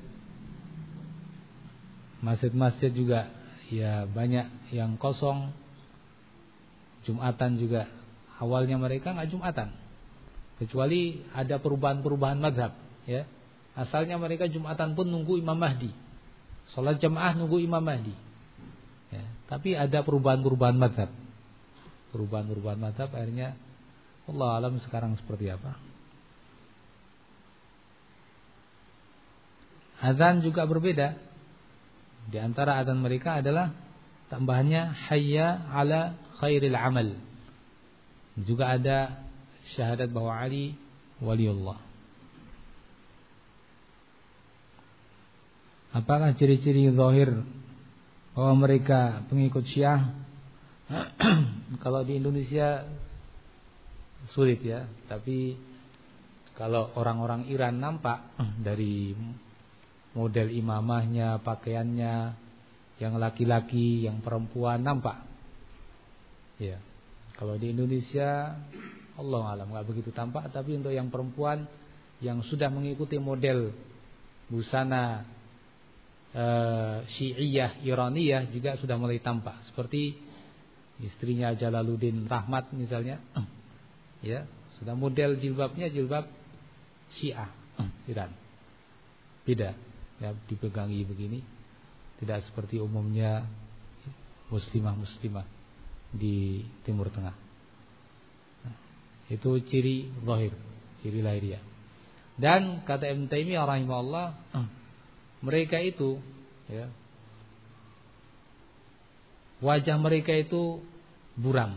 Masjid-masjid juga, ya, banyak yang kosong. Jumatan juga awalnya mereka nggak Jumatan, kecuali ada perubahan-perubahan mazhab, ya. Asalnya mereka Jumatan pun nunggu Imam Mahdi, sholat jamaah nunggu Imam Mahdi, ya. Tapi ada perubahan-perubahan mazhab, perubahan-perubahan mazhab akhirnya, Allah alam sekarang seperti apa. Azan juga berbeda. Di antara azan mereka adalah Tambahannya hayya ala khairil amal. Juga ada syahadat bahwa Ali waliullah. Apakah ciri-ciri zahir bahwa mereka pengikut Syiah? Kalau di Indonesia sulit ya, tapi kalau orang-orang Iran nampak dari model imamahnya, pakaiannya, yang laki-laki, yang perempuan nampak. Ya, kalau di Indonesia, Allah alam nggak begitu tampak. Tapi untuk yang perempuan yang sudah mengikuti model busana e, Syiah Iraniyah juga sudah mulai tampak. Seperti istrinya Jalaluddin Rahmat misalnya, ya sudah model jilbabnya jilbab Syiah Iran, beda, ya dipegangi begini. Tidak seperti umumnya muslimah-muslimah di Timur Tengah. Nah, itu ciri zahir, ciri lahiriah. Dan kata Ibnu Taimiyah rahimahullah, mereka itu, ya, wajah mereka itu buram.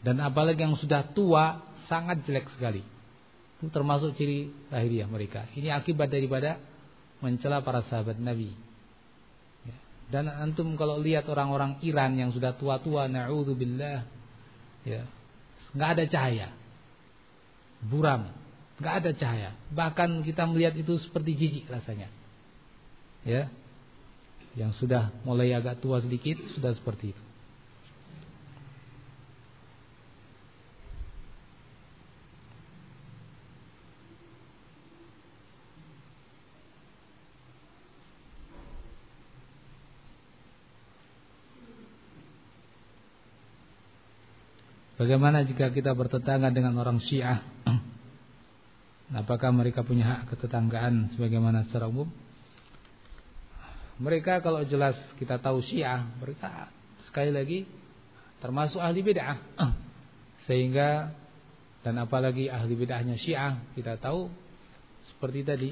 Dan apalagi yang sudah tua sangat jelek sekali. Itu termasuk ciri lahiriah mereka. Ini akibat daripada mencela para sahabat Nabi. Dan antum kalau lihat orang-orang Iran yang sudah tua-tua, na'udzubillah, ya, nggak ada cahaya, buram, nggak ada cahaya. Bahkan kita melihat itu seperti jijik rasanya, ya, yang sudah mulai agak tua sedikit sudah seperti itu. Bagaimana jika kita bertetangga dengan orang Syiah? Apakah mereka punya hak ketetanggaan sebagaimana secara umum? Mereka kalau jelas kita tahu Syiah, mereka sekali lagi termasuk ahli bid'ah. Sehingga dan apalagi ahli bid'ahnya Syiah, kita tahu seperti tadi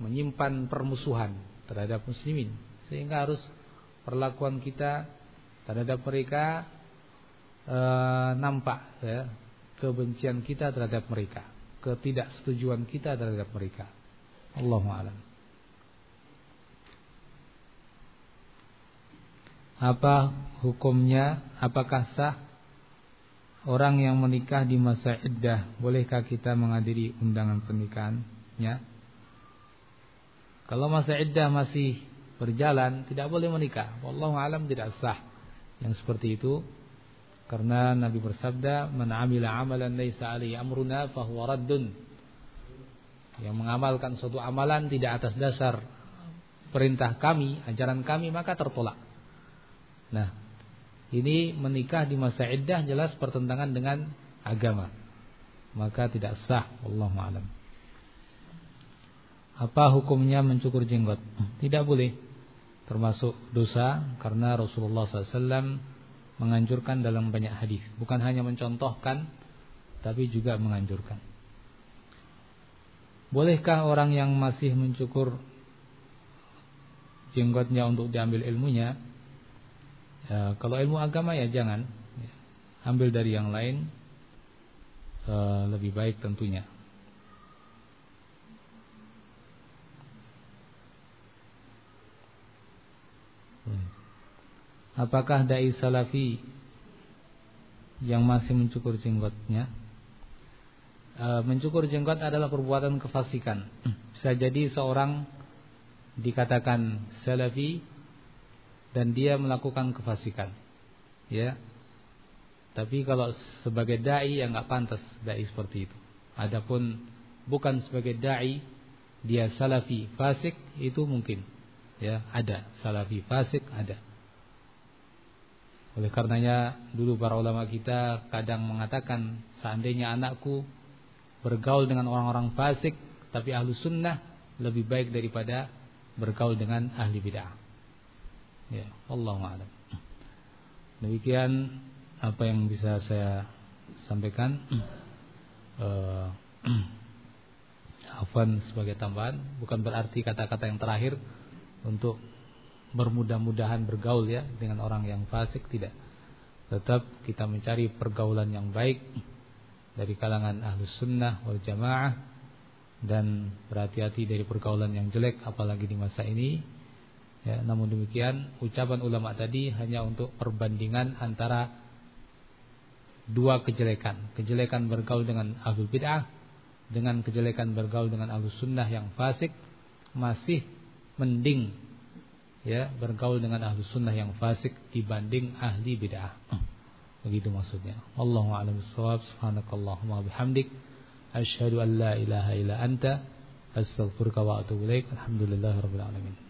menyimpan permusuhan terhadap muslimin. Sehingga harus perlakuan kita terhadap mereka E, nampak, ya, kebencian kita terhadap mereka, ketidaksetujuan kita terhadap mereka. Allahu a'lam. Apa hukumnya? Apakah sah orang yang menikah di masa iddah? Bolehkah kita menghadiri undangan pernikahannya? Kalau masa iddah masih berjalan, tidak boleh menikah. Wallahu a'lam, tidak sah yang seperti itu. Karena Nabi bersabda, "Man 'amila 'amalan laysa 'alaihi amruna fa huwa raddun." Yang mengamalkan suatu amalan tidak atas dasar perintah kami, ajaran kami, maka tertolak. Nah, ini menikah di masa iddah jelas pertentangan dengan agama. Maka tidak sah, wallahu a'lam. Apa hukumnya mencukur jenggot? Tidak boleh. Termasuk dosa karena Rasulullah sallallahu alaihi wasallam menganjurkan dalam banyak hadis, bukan hanya mencontohkan tapi juga menganjurkan. Bolehkah orang yang masih mencukur jenggotnya untuk diambil ilmunya? Ya, kalau ilmu agama ya jangan, ya, ambil dari yang lain, uh, lebih baik tentunya. Hmm. Apakah dai salafi yang masih mencukur jenggotnya? E, mencukur jenggot adalah perbuatan kefasikan. Bisa jadi seorang dikatakan salafi dan dia melakukan kefasikan, ya. Tapi kalau sebagai dai ya nggak pantas dai seperti itu. Adapun bukan sebagai dai dia salafi fasik itu mungkin, ya, ada salafi fasik ada. Oleh karenanya dulu para ulama kita kadang mengatakan, seandainya anakku bergaul dengan orang-orang fasik tapi ahlu sunnah, lebih baik daripada bergaul dengan ahli bid'ah. Ya, Allahu a'lam. Demikian apa yang bisa saya sampaikan. Eh, afwan sebagai tambahan, bukan berarti kata-kata yang terakhir untuk bermudah-mudahan bergaul ya dengan orang yang fasik, tidak. Tetap kita mencari pergaulan yang baik dari kalangan Ahlus Sunnah wal Jamaah, dan berhati-hati dari pergaulan yang jelek apalagi di masa ini. Ya, namun demikian ucapan ulama tadi hanya untuk perbandingan antara dua kejelekan, kejelekan bergaul dengan Ahlul Bid'ah dengan kejelekan bergaul dengan Ahlus Sunnah yang fasik. Masih mending ya bergaul dengan Ahlus Sunnah yang fasik dibanding ahli bid'ah. Begitu maksudnya. Wallahu a'lam bissawab. Subhanakallahumma bihamdik, asyhadu an la ilaha illa anta, astaghfiruka wa atubu ilaik. Alhamdulillahirabbil alamin.